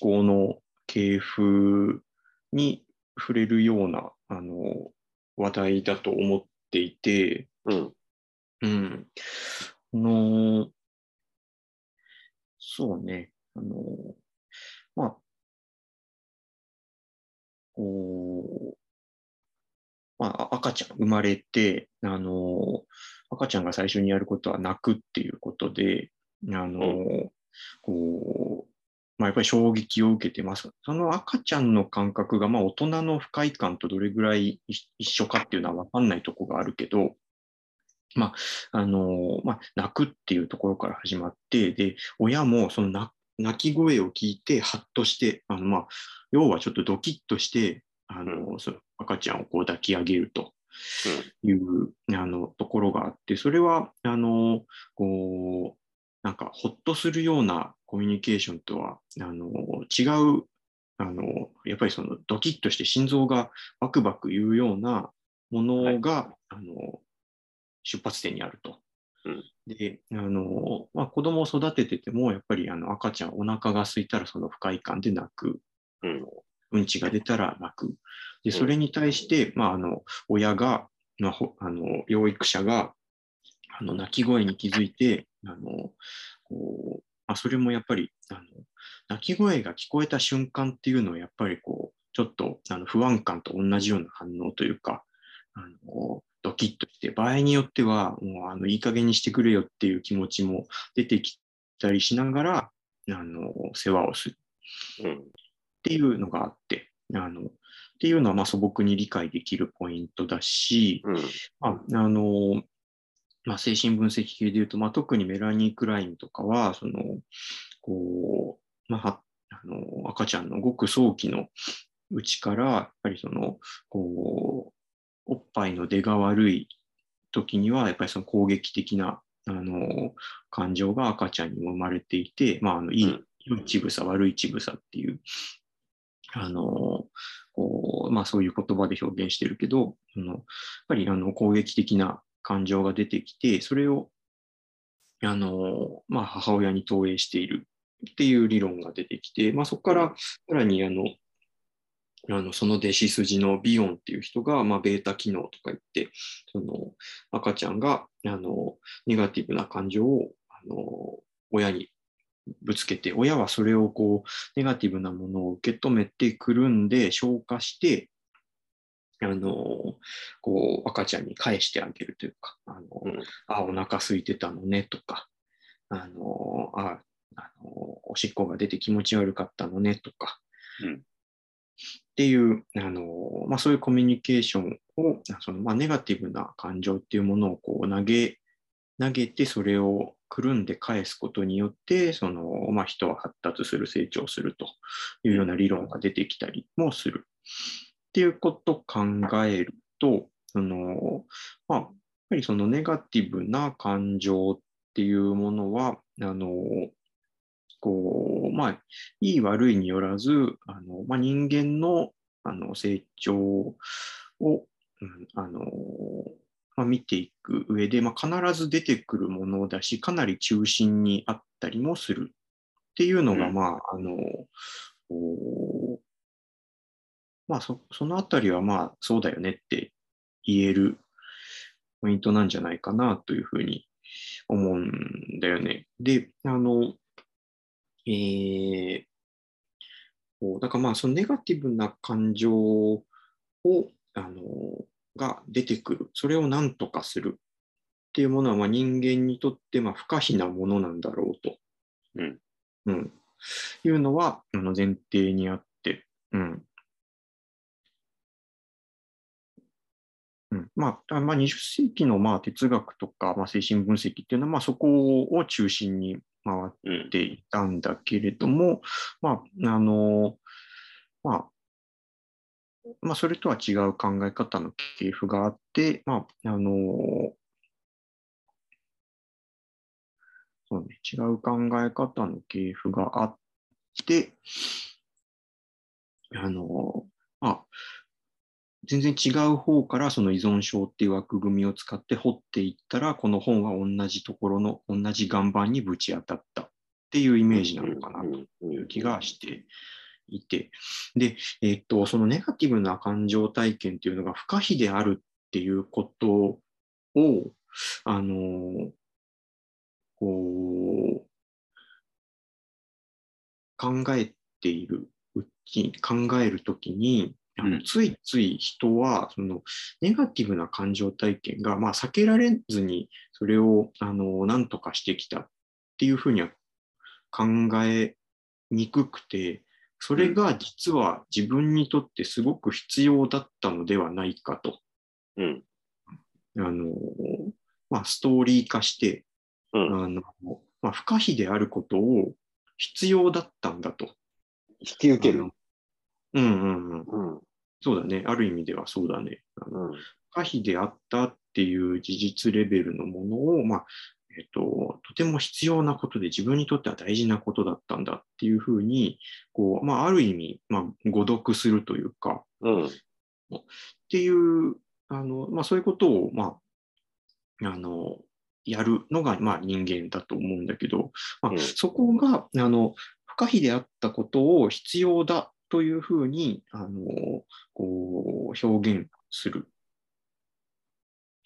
考の系譜に触れるようなあの話題だと思っていて、うんうん、のそうねあの、まあ、こう、まあ、赤ちゃん生まれて、あの、赤ちゃんが最初にやることは泣くっていうことで、あの、うん、こう、まあ、やっぱり衝撃を受けてます。その赤ちゃんの感覚が、まあ、大人の不快感とどれぐらい一緒かっていうのは分かんないとこがあるけど、まあ、あの、まあ、泣くっていうところから始まって、で、親もその泣、泣き声を聞いて、ハッとして、あの、まあ、要はちょっとドキッとして、あの、その赤ちゃんをこう抱き上げるという、うん、あの、ところがあって、それは、あの、こう、なんか、ほっとするようなコミュニケーションとは、あの、違う、あの、やっぱりその、ドキッとして心臓がバクバク言うようなものが、はい、あの、出発点にあると。うん、で、あの、まあ、子供を育ててても、やっぱりあの赤ちゃんお腹が空いたらその不快感で泣く。うん、うんちが出たら泣く。で、それに対して、まあ、あの、親が、まあ、あの、養育者が、あの、泣き声に気づいて、あの、こう、まあ、それもやっぱり、あの、泣き声が聞こえた瞬間っていうのは、やっぱりこう、ちょっとあの不安感と同じような反応というか、あの、ドキッとして、場合によっては、もう、あの、いい加減にしてくれよっていう気持ちも出てきたりしながら、あの、世話をする。うん、っていうのがあって、あの、っていうのは、まあ、素朴に理解できるポイントだし、うん、まあ、あの、まあ、精神分析系でいうと、まあ、特にメラニー・クラインとかは、その、こう、まあ、あの、赤ちゃんのごく早期のうちから、やっぱりその、こう、おっぱいの出が悪い時には、やっぱりその攻撃的な、あの、感情が赤ちゃんにも生まれていて、まあ、あの、いい、良い乳房、悪い乳房っていう、あの、こう、まあ、そういう言葉で表現してるけど、あの、やっぱり、あの、攻撃的な感情が出てきて、それを、あの、まあ、母親に投影しているっていう理論が出てきて、まあ、そこから、さらに、あの、あのその弟子筋のビヨンっていう人が、まあ、ベータ機能とか言って、その赤ちゃんがあのネガティブな感情をあの親にぶつけて、親はそれをこうネガティブなものを受け止めてくるんで消化して、あのこう赤ちゃんに返してあげるというか、あの、うん、あ、お腹空いてたのねとか、あの、あ、あの、おしっこが出て気持ち悪かったのねとか。うん、っていう、あの、まあ、そういうコミュニケーションを、その、まあ、ネガティブな感情っていうものをこう投げ、投げて、それをくるんで返すことによって、その、まあ、人は発達する、成長するというような理論が出てきたりもする。っていうことを考えると、その、まあ、やっぱりそのネガティブな感情っていうものは、あの、こう、まあ、いい悪いによらず、あの、まあ、人間の、あの成長を、うん、あの、まあ、見ていく上で、まあ、必ず出てくるものだし、かなり中心にあったりもするっていうのが、うん、まあ、あの、まあ、そ、そのあたりは、まあ、そうだよねって言えるポイントなんじゃないかなというふうに思うんだよね。で、あの、えー、だからまあそのネガティブな感情をあのが出てくる、それを何とかするっていうものはまあ人間にとってまあ不可避なものなんだろうと、うんうん、いうのはあの前提にあって、うんうん、まあ、まあにじゅっ世紀のまあ哲学とかまあ精神分析っていうのはまあそこを中心に回っていたんだけれども、まあ、あの、まあ、まあ、それとは違う考え方の系譜があって、まあ、あの、そうね、違う考え方の系譜があって、あの、まあ、全然違う方からその依存症っていう枠組みを使って掘っていったら、この本は同じところの同じ岩盤にぶち当たったっていうイメージなのかなという気がしていて、で、えっと、そのネガティブな感情体験っていうのが不可避であるっていうことを、あの、こう、考えているうち、考えるときに、あのついつい人はそのネガティブな感情体験が、まあ、避けられずにそれをあの何とかしてきたっていうふうには考えにくくて、それが実は自分にとってすごく必要だったのではないかと、うんあのまあ、ストーリー化して、うんあのまあ、不可避であることを必要だったんだと引き受ける。うんうんうんうん、そうだね、ある意味ではそうだね、あの、うん、不可避であったっていう事実レベルのものを、まあえっと、とても必要なことで自分にとっては大事なことだったんだっていうふうにこう、まあ、ある意味、まあ、誤読するというか、うん、っていうあの、まあ、そういうことを、まあ、あのやるのが、まあ、人間だと思うんだけど、まあうん、そこがあの不可避であったことを必要だというふうにあのこう表現するっ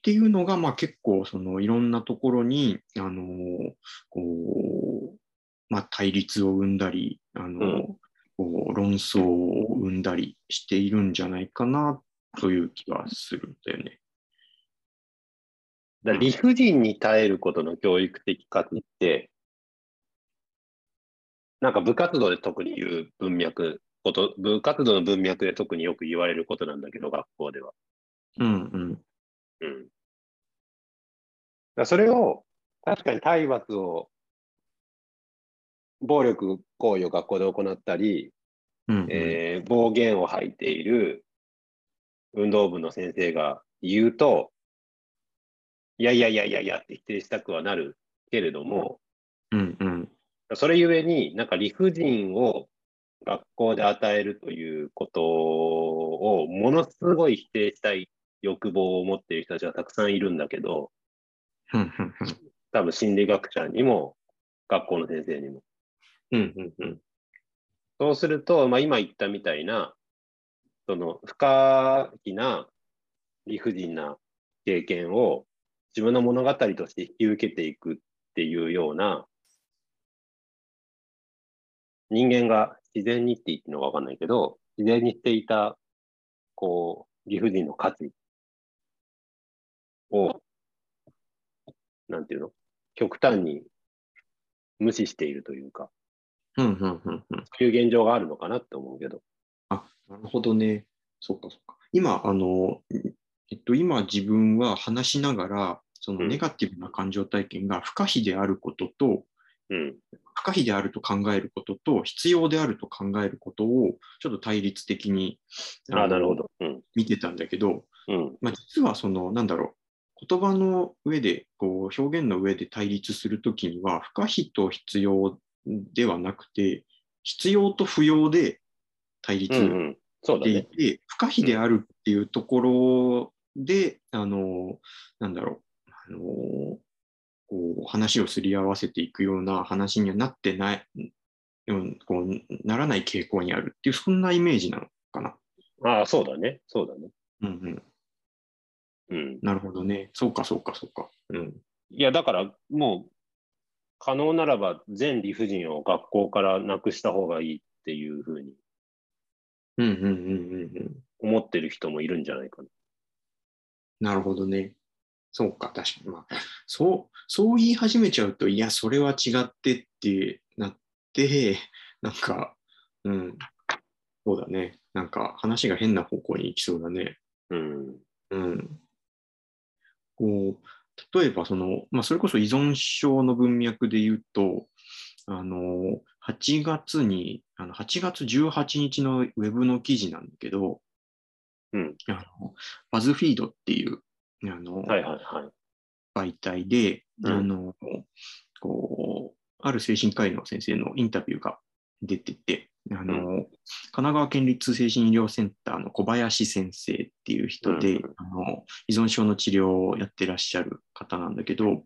ていうのが、まあ、結構そのいろんなところにあのこう、まあ、対立を生んだりあの、うん、こう論争を生んだりしているんじゃないかなという気がするんだよね。だから理不尽に耐えることの教育的価値ってなんか部活動で特に言う文脈こと部活動の文脈で特によく言われることなんだけど、学校では。うんうんうん。だそれを確かに体罰を暴力行為を学校で行ったり、うんうんえー、暴言を吐いている運動部の先生が言うと、いやいやいやいやいやって否定したくはなるけれども、うんうん、それゆえになんか理不尽を学校で与えるということをものすごい否定したい欲望を持っている人たちはたくさんいるんだけど、多分心理学者にも学校の先生にも、うんうんうん、そうすると、まあ、今言ったみたいなその不可避な理不尽な経験を自分の物語として引き受けていくっていうような人間が自然にって言ってのが分かんないけど、自然にしていた、こう、理不尽の価値を、なんていうの？極端に無視しているというか、うんうんうんうん、そういう現状があるのかなって思うけど。あ、なるほどね。そっかそっか。今、あの、えっと、今自分は話しながら、そのネガティブな感情体験が不可避であることと、うんうん、不可避であると考えることと必要であると考えることをちょっと対立的にああなるほど、うん、見てたんだけど、うんまあ、実はそのなんだろう言葉の上でこう表現の上で対立するときには不可避と必要ではなくて必要と不要で対立していて、うんうんね、不可避であるっていうところで、うん、あのなんだろうあのこう話をすり合わせていくような話にはなってない、うん、こうならない傾向にあるっていうそんなイメージなのかな。ああそうだねそうだね。うんうんうん。なるほどねそうかそうかそうか。うん。いやだからもう可能ならば全理不尽を学校からなくした方がいいっていうふうに。うんうんうんうんうん。思ってる人もいるんじゃないかな。なるほどね。そうか確かに、まあ、そうそう言い始めちゃうといやそれは違ってってなってなんかうんそうだねなんか話が変な方向に行きそうだねうんうんこう例えばその、まあ、それこそ依存症の文脈で言うとあのはちがつにあのはちがつじゅうはちにちのウェブの記事なんだけど、うん、あの BuzzFeed っていうあのはいはいはい、媒体で、うん、あのこうある精神科医の先生のインタビューが出ててあの、うん、神奈川県立精神医療センターの小林先生っていう人で、うん、あの依存症の治療をやってらっしゃる方なんだけど、うん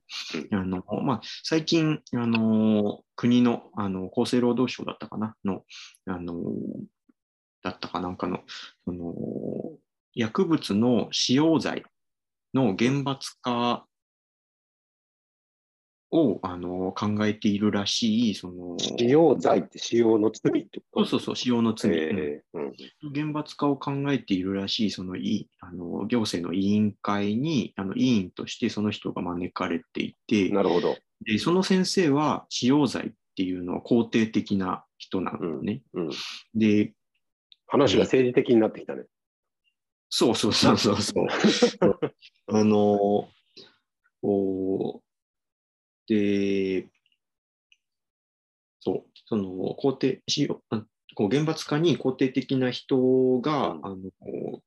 あのまあ、最近あの国 の, あの厚生労働省だったかなのあのだったかなんか の, その薬物の使用罪の厳罰化をあの考えているらしい、その使用罪って使用の罪ってこと、そうそうそう、使用の罪、えーうん、厳罰化を考えているらしい、そのいあの行政の委員会にあの委員としてその人が招かれていて、なるほど。でその先生は使用罪っていうのは肯定的な人なんだね、うんうん、で話が政治的になってきたね。そうそうそうそうそうあのおでそうその肯定しようこう厳罰化に肯定的な人が、うんあの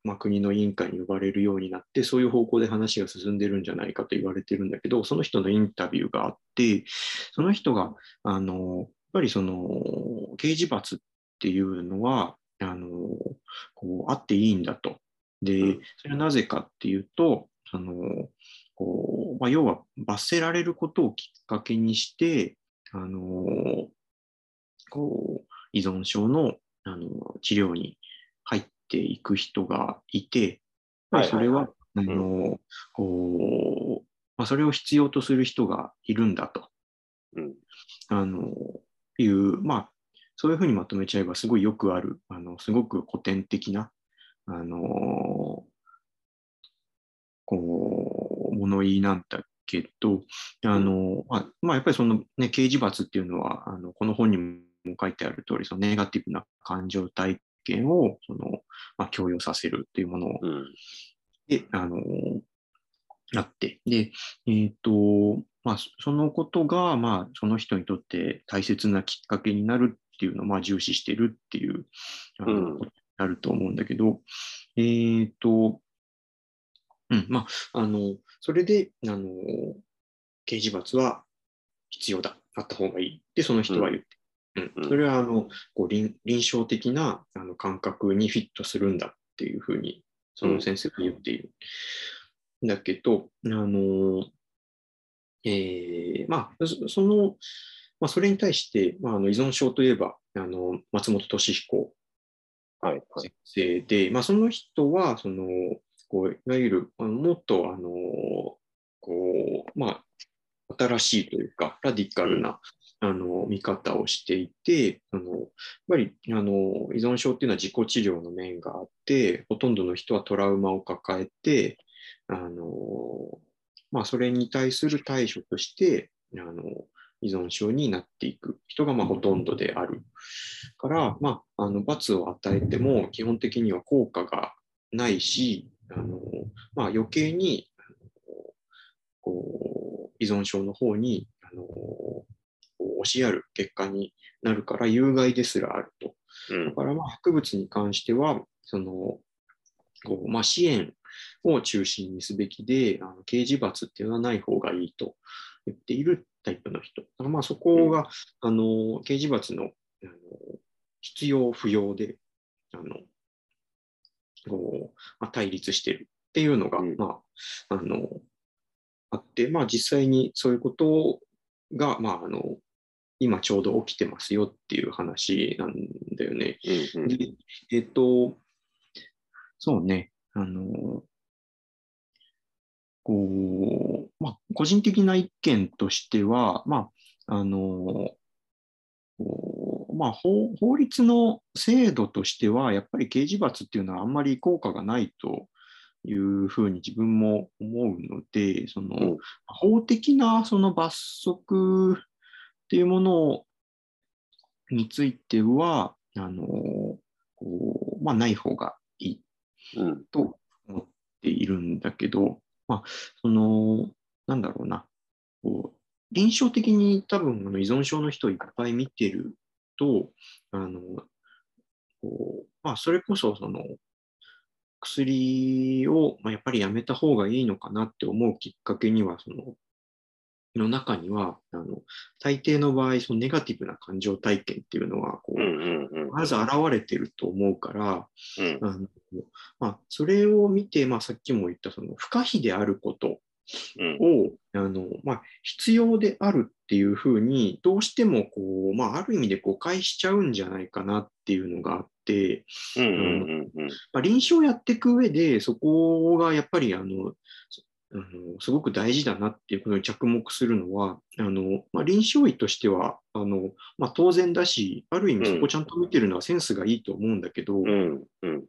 まあ、国の委員会に呼ばれるようになってそういう方向で話が進んでるんじゃないかと言われてるんだけど、その人のインタビューがあって、その人があのやっぱりその刑事罰っていうのはあのこうあっていいんだと。で、うん、それはなぜかっていうとあのこう、まあ、要は罰せられることをきっかけにしてあのこう依存症 の, あの治療に入っていく人がいて、それはそれを必要とする人がいるんだと、うん、あのいう、まあ、そういうふうにまとめちゃえばすごいよくあるあのすごく古典的なあのこう物言いなんだけど、あの、まあまあ、やっぱりその、ね、刑事罰っていうのはあのこの本にも書いてある通り、そのネガティブな感情体験をその、まあ、強要させるというものを、うん、であのあってで、えーとまあ、そのことが、まあ、その人にとって大切なきっかけになるっていうのを、まあ、重視してるっていうあの、うん、ことになると思うんだけど、えーとうんまあ、あのそれであの刑事罰は必要だ、あった方がいいってその人は言って、うんうん、それはあのこう 臨, 臨床的なあの感覚にフィットするんだっていうふうにその先生が言っている、うん、だけどあの、えーまあ そ, のまあ、それに対して、まあ、あの依存症といえばあの松本敏彦先生で、はいはいまあ、その人はそのこういわゆるあのもっとあのこう、まあ、新しいというかラディカルな、うんあの見方をしていて、あのやっぱりあの依存症っていうのは自己治療の面があって、ほとんどの人はトラウマを抱えて、あのまあ、それに対する対処としてあの依存症になっていく人がまあほとんどであるから、まあ、あの罰を与えても基本的には効果がないし、あのまあ、余計にこう依存症の方にあの押しやる結果になるから有害ですらあると。だからまあ薬物に関してはそのこう、まあ、支援を中心にすべきで、あの刑事罰っていうのはない方がいいと言っているタイプの人。だからまあそこが、うん、あの刑事罰の、 あの必要不要であのこう、まあ、対立してるっていうのが、うんまあ、あのあって、まあ、実際にそういうことが、まあ、あの今ちょうど起きてますよっていう話なんだよね。うんうん、でえっとそうねあのこう、まあ、個人的な意見としては、まああのまあ、法, 法律の制度としてはやっぱり刑事罰っていうのはあんまり効果がないというふうに自分も思うので、その、うん、法的なその罰則っていうものについてはあのこう、まあ、ない方がいいと思っているんだけど、うんまあ、そのなんだろうなこう臨床的に多分あの依存症の人をいっぱい見てるとあのこう、まあ、それこそその薬を、まあ、やっぱりやめた方がいいのかなって思うきっかけにはそのの中にはあの大抵の場合そのネガティブな感情体験っていうのはこう、うんうんうん、まず現れてると思うから、うんあのまあ、それを見て、まあ、さっきも言ったその不可避であることを、うんあのまあ、必要であるっていうふうにどうしてもこう、まあ、ある意味で誤解しちゃうんじゃないかなっていうのがあって、うんうんうんうんまあ、臨床をやっていく上でそこがやっぱりあのあのすごく大事だなっていうことに着目するのは、あの、まあ、臨床医としてはあの、まあ、当然だし、ある意味そこをちゃんと見てるのはセンスがいいと思うんだけど、うんうん、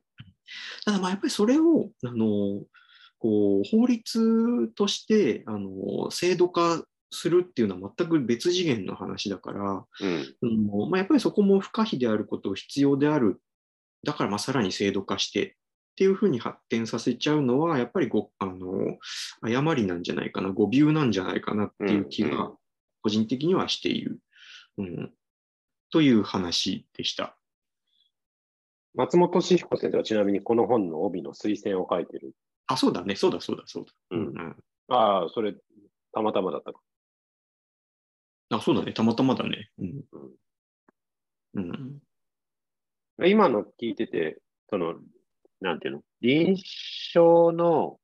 ただまあやっぱりそれをあのこう法律としてあの制度化するっていうのは全く別次元の話だから、うんうん、まあ、やっぱりそこも不可避であることを必要である、だからまあさらに制度化してっていうふうに発展させちゃうのはやっぱりごあの誤りなんじゃないかな、誤謬なんじゃないかなっていう気が個人的にはしている、うんうん、という話でした。松本志彦先生はちなみにこの本の帯の推薦を書いてる。あ、そうだね、そうだそうだそうだ。うんうん、ああ、それたまたまだったか。あ、そうだね、たまたまだね。うんうんうん、今の聞いてて、そのなんていうの、臨床の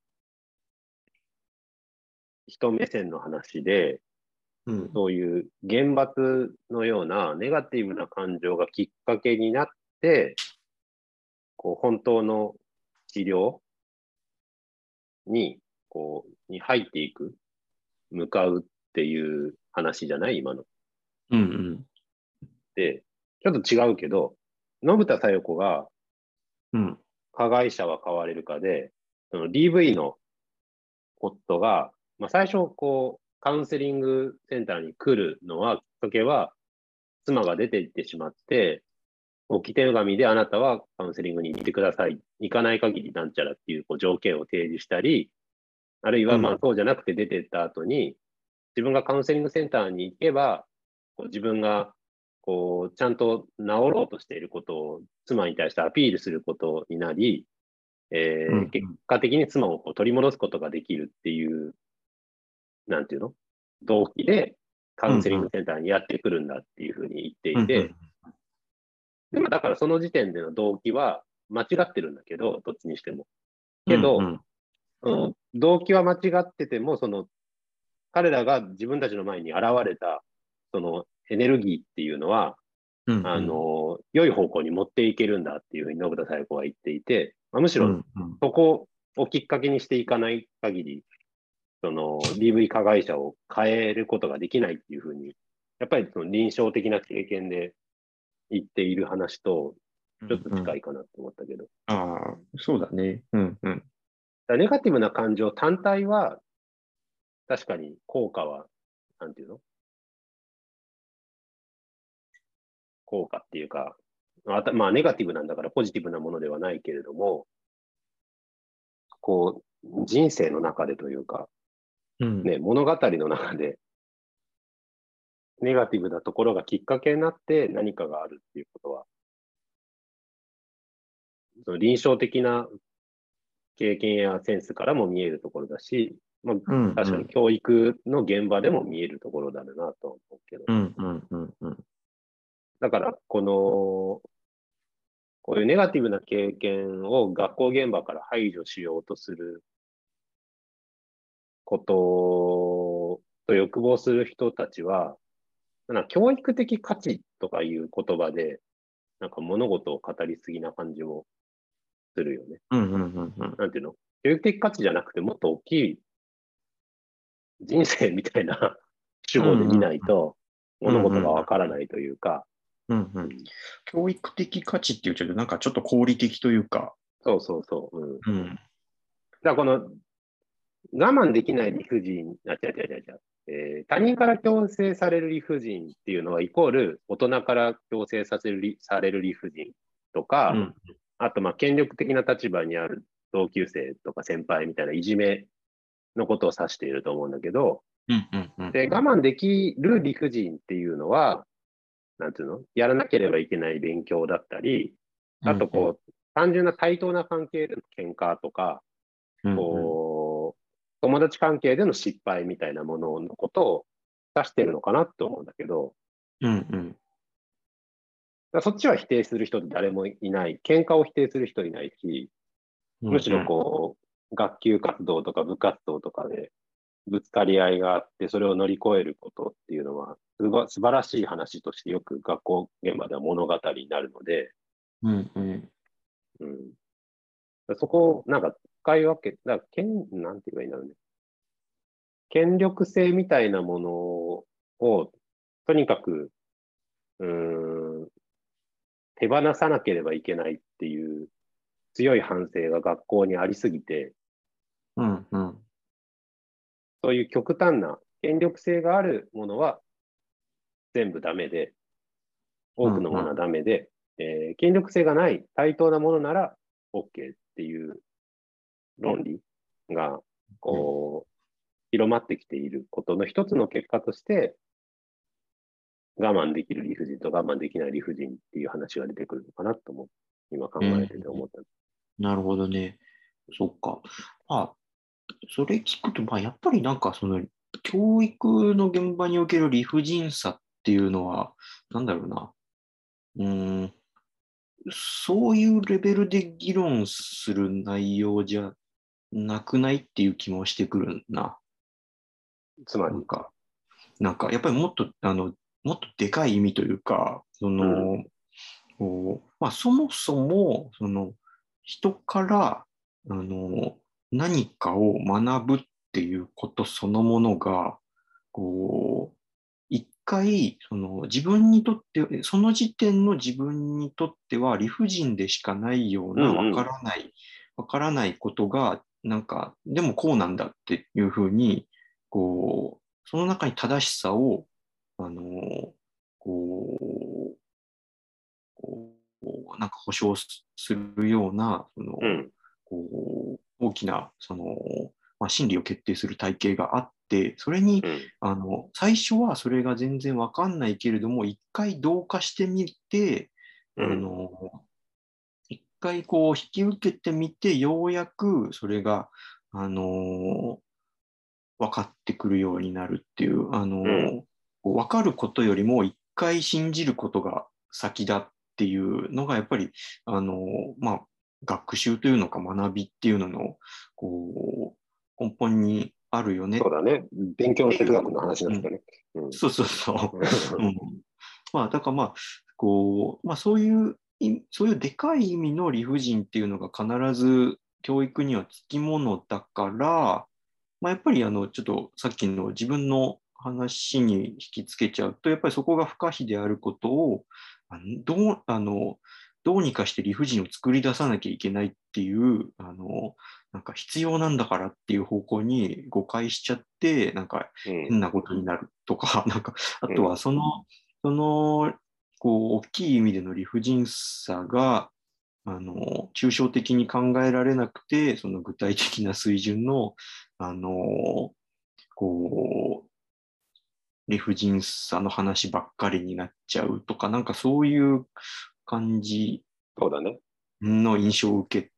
人目線の話で、うん、そういう厳罰のようなネガティブな感情がきっかけになって、こう本当の治療にこうに入っていく、向かうっていう話じゃない今の。うんうん、で、ちょっと違うけど、信田小夜子が、うん加害者は変われるかで、その ディーブイ の夫が、まあ、最初こうカウンセリングセンターに来るのはきっかけは妻が出て行ってしまって置き手紙であなたはカウンセリングに行ってください、行かない限りなんちゃらっていう、こう条件を提示したり、あるいはまあそうじゃなくて出て行った後に、うん、自分がカウンセリングセンターに行けばこう自分がこうちゃんと治ろうとしていることを妻に対してアピールすることになり、えーうん、結果的に妻をこう取り戻すことができるっていう、なんていうの、動機でカウンセリングセンターにやってくるんだっていうふうに言っていて、うんうん、でもだからその時点での動機は間違ってるんだけど、どっちにしても。けど、うんうんうん、動機は間違ってても、その彼らが自分たちの前に現れた、そのエネルギーっていうのは、うんうん、あの良い方向に持っていけるんだっていうふうに信田小夜子は言っていて、まあ、むしろそこをきっかけにしていかない限り、その ディーブイ 加害者を変えることができないっていうふうに、やっぱりその臨床的な経験で言っている話とちょっと近いかなと思ったけど、うんうん、ああそうだね、うんうん、だネガティブな感情単体は確かに効果はなんていうの効果っていうか、まあ、ネガティブなんだからポジティブなものではないけれども、こう人生の中でというか、うんね、物語の中でネガティブなところがきっかけになって何かがあるっていうことは、その臨床的な経験やセンスからも見えるところだし、まあ、確かに教育の現場でも見えるところだろうなと思うけど、うんうんうんうん、だからこのこういうネガティブな経験を学校現場から排除しようとすることと欲望する人たちは、なんか教育的価値とかいう言葉でなんか物事を語りすぎな感じもするよね。うんうんうんうん、なんていうの？教育的価値じゃなくてもっと大きい人生みたいな主語で見ないと物事がわからないというか。うんうん、教育的価値っていうちょっとなんかちょっと功利的というか、そうそうそう、うんうん、だからこの我慢できない理不尽、あ、違う違う違う、えー、他人から強制される理不尽っていうのはイコール大人から強制させるされる理不尽とか、うん、あとまあ権力的な立場にある同級生とか先輩みたいないじめのことを指していると思うんだけど、うんうんうん、で我慢できる理不尽っていうのはなんていうの？やらなければいけない勉強だったり、あとこう、うんうん、単純な対等な関係での喧嘩とか、うんうん、こう友達関係での失敗みたいなもののことを指してるのかなと思うんだけど、うんうん、だそっちは否定する人誰もいない、喧嘩を否定する人いないし、むしろこう、うんうん、学級活動とか部活動とかでぶつかり合いがあって、それを乗り越えることっていうのは、素晴らしい話としてよく学校現場では物語になるので、うんうんうん、そこをなんか使い分け、だから、なんて言えばいいんだろうね。権力性みたいなものをとにかくうーん手放さなければいけないっていう強い反省が学校にありすぎて、うんうん、そういう極端な権力性があるものは全部ダメで、多くのものはダメで、うんうんえー、権力性がない対等なものなら OK っていう論理がこう、うん、広まってきていることの一つの結果として、我慢できる理不尽と我慢できない理不尽っていう話が出てくるのかなと思う。今考えてて思った、うん。なるほどね。そっか。まあ、それ聞くと、まあ、やっぱりなんかその、教育の現場における理不尽さっていうのは、なんだろうな。うーん。そういうレベルで議論する内容じゃなくないっていう気もしてくるな。つまりなんか、なんかやっぱりもっと、あの、もっとでかい意味というか、その、うんこうまあ、そもそもその人からあの何かを学ぶっていうことそのものがこう一回その自分にとってその時点の自分にとっては理不尽でしかないような分からない、うんうん、分からないことがなんかでもこうなんだっていうふうにこうその中に正しさをあのこうなんか保証するようなその、うん、こう大きなその、まあ、真理を決定する体系があってそれに、うん、あの最初はそれが全然わかんないけれども一回同化してみて、うん、あの一回こう引き受けてみてようやくそれがあの分かってくるようになるっていうあの、うん、分かることよりも一回信じることが先だっていうのがやっぱりあの、まあ、学習というのか学びっていうののこう根本にあるよね。そうだね。勉強の哲学の話なんだね、うん。そうそうそう。うん、まあだからまあこう、まあ、そういうそういうでかい意味の理不尽っていうのが必ず教育にはつきものだから、まあ、やっぱりあのちょっとさっきの自分の話に引きつけちゃうとやっぱりそこが不可避であることをどう、 あのどうにかして理不尽を作り出さなきゃいけないっていうあのなんか必要なんだからっていう方向に誤解しちゃってなんか変なことになるとか、うん、なんかあとはその、うん、そのこう大きい意味での理不尽さがあの抽象的に考えられなくてその具体的な水準のあのこう理不尽さの話ばっかりになっちゃうとかなんかそういう感じの印象を受け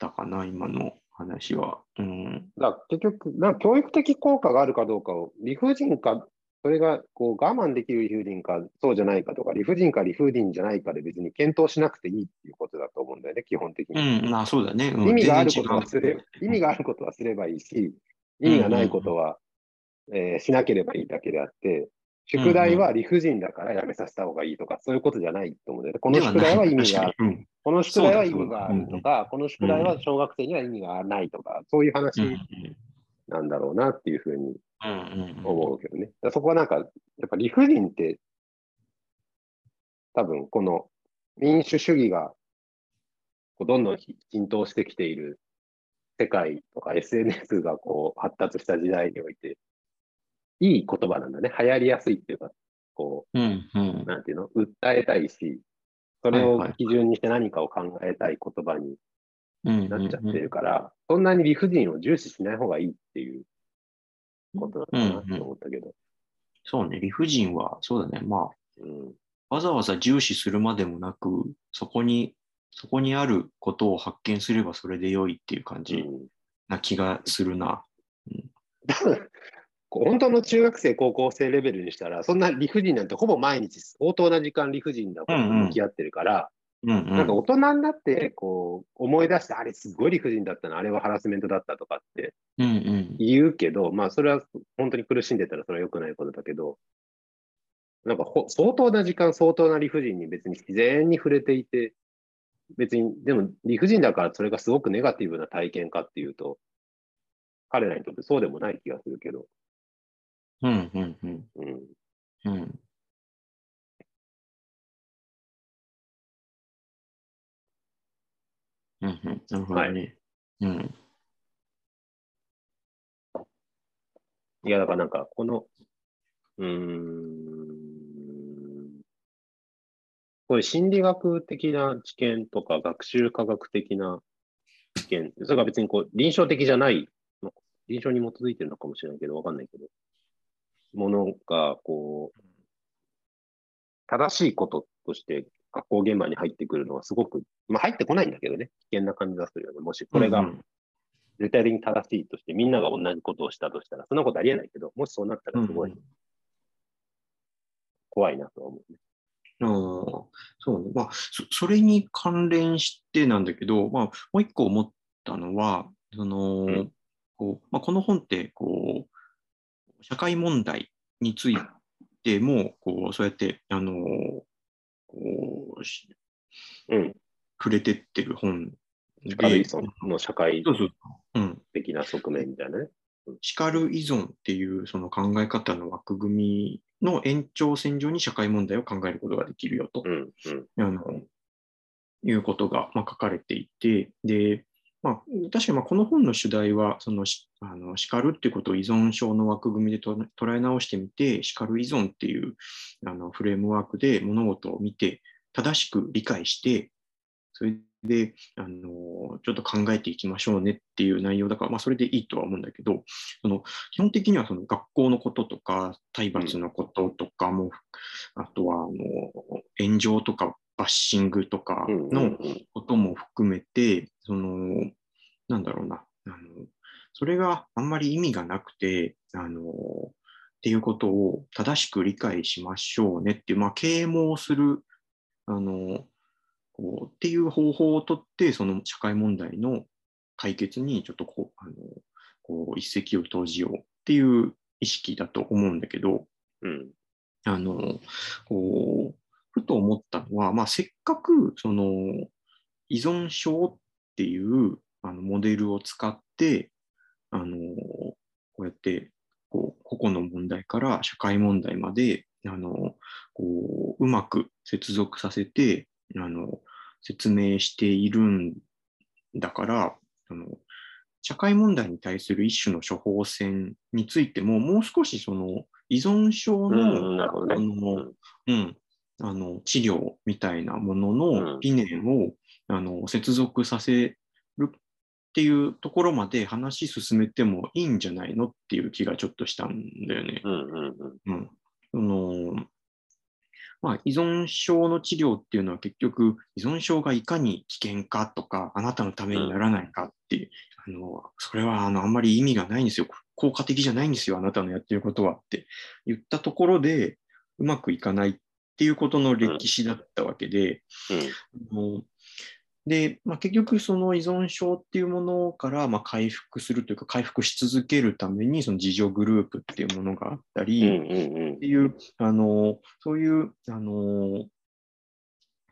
たかな、ね、今の話は、うん、だ結局なんか教育的効果があるかどうかを理不尽かそれがこう我慢できる理不尽かそうじゃないかとか理不尽か理不尽じゃないかで別に検討しなくていいっていうことだと思うんだよね基本的に、うんまあそうだねうん、意味があることはすれ、意味があることはすればいいし意味がないことは、うんうんえー、しなければいいだけであって、宿題は理不尽だからやめさせた方がいいとか、うんうん、そういうことじゃないと思うんで、この宿題は意味がある、うん、この宿題は意味があるとか、うん、この宿題は小学生には意味がないとか、そういう話なんだろうなっていうふうに思うけどね。だそこはなんか、やっぱ理不尽って、多分この民主主義がどんどん浸透してきている世界とか エスエヌエス がこう発達した時代において、いい言葉なんだね。流行りやすいっていうか、こう、うんうん、なんていうの、訴えたいし、それを基準にして何かを考えたい言葉になっちゃってるから、うんうんうん、そんなに理不尽を重視しない方がいいっていうことだなと思ったけど、うんうん。そうね、理不尽は、そうだね、まあ、うん、わざわざ重視するまでもなく、そこに、そこにあることを発見すればそれで良いっていう感じな気がするな。うんうん本当の中学生高校生レベルにしたらそんな理不尽なんてほぼ毎日相当な時間理不尽なことに向き合ってるから、うんうん、なんか大人になってこう思い出してあれすごい理不尽だったなあれはハラスメントだったとかって言うけど、うんうん、まあそれは本当に苦しんでたらそれは良くないことだけどなんかほ相当な時間相当な理不尽に別に自然に触れていて別にでも理不尽だからそれがすごくネガティブな体験かっていうと彼らにとってそうでもない気がするけどうん、うん、うん、うん。うん。うん、うん。なるほどはい。ね。うん。いや、だからなんか、この、うーん、これ心理学的な知見とか学習科学的な知見、それが別にこう臨床的じゃない、まあ臨床に基づいてるのかもしれないけど、わかんないけど、ものがこう、正しいこととして学校現場に入ってくるのはすごく、まあ入ってこないんだけどね、危険な感じがするよね。もしうこれがん、絶対的に正しいとして、みんなが同じことをしたとしたら、そんなことありえないけど、もしそうなったらうん。すごいうん怖いなとは思うね。ああ、そうね。まあ、そ、それに関連してなんだけど、まあ、もう一個思ったのは、そうん。の、こう、まあ、この本って、こう、社会問題についても、こう、そうやって、あの、こう、しうん。触れてってる本シカル依で、存の社会そうそう、うん、的な側面みたいなね。うん。叱る依存っていうその考え方の枠組みの延長線上に社会問題を考えることができるよと、うん。うん。あのいうことが、まあ、書かれていて、で、まあ、確かにまあこの本の主題は、そのしあの叱るっていうことを依存症の枠組みでと捉え直してみて、叱る依存っていうあのフレームワークで物事を見て、正しく理解して、それで、あの、ちょっと考えていきましょうねっていう内容だから、まあ、それでいいとは思うんだけど、その、基本的にはその学校のこととか、体う罰ん。のこととかも、あとは、あの、炎上とかバッシングとうかん。うん。のうん。ことも含めて、その、なんだろうな、あの、それがあんまり意味がなくて、あの、っていうことを正しく理解しましょうねっていう、まあ、啓蒙する、あの、こうっていう方法をとって、その社会問題の解決にちょっとこうあのこう一石を投じようっていう意識だと思うんだけど、うん。あのこうふと思ったのは、まあ、せっかくその依存症っていうあのモデルを使って、あのこうやってこう個々の問題から社会問題まであのこううまく接続させてあの説明しているんだから、あの社会問題に対する一種の処方箋についても、もう少しその依存症うん、の、うん、なるほどあね。うの、ん。うん、あの治療みたいなものうのん。理念をあの接続させるっていうところまで話し進めてもいいんじゃないのっていう気がちょっとしたんだよね。うん。うん。うん。うん、そのまあ、依存症の治療っていうのは結局依存症がいかに危険かとか、あなたのためうになん。らないかっていう、あのそれはあのあんまり意味がないんですよ、効果的じゃないんですよ、あなたのやってることはって言ったところでうまくいかないっていうことのうん。歴史だったわけで、うん。あので、まあ、結局その依存症っていうものから、まあ回復するというか、回復し続けるためにその自助グループっていうものがあったうん。りうん。っうてん。いう、あのそういうあの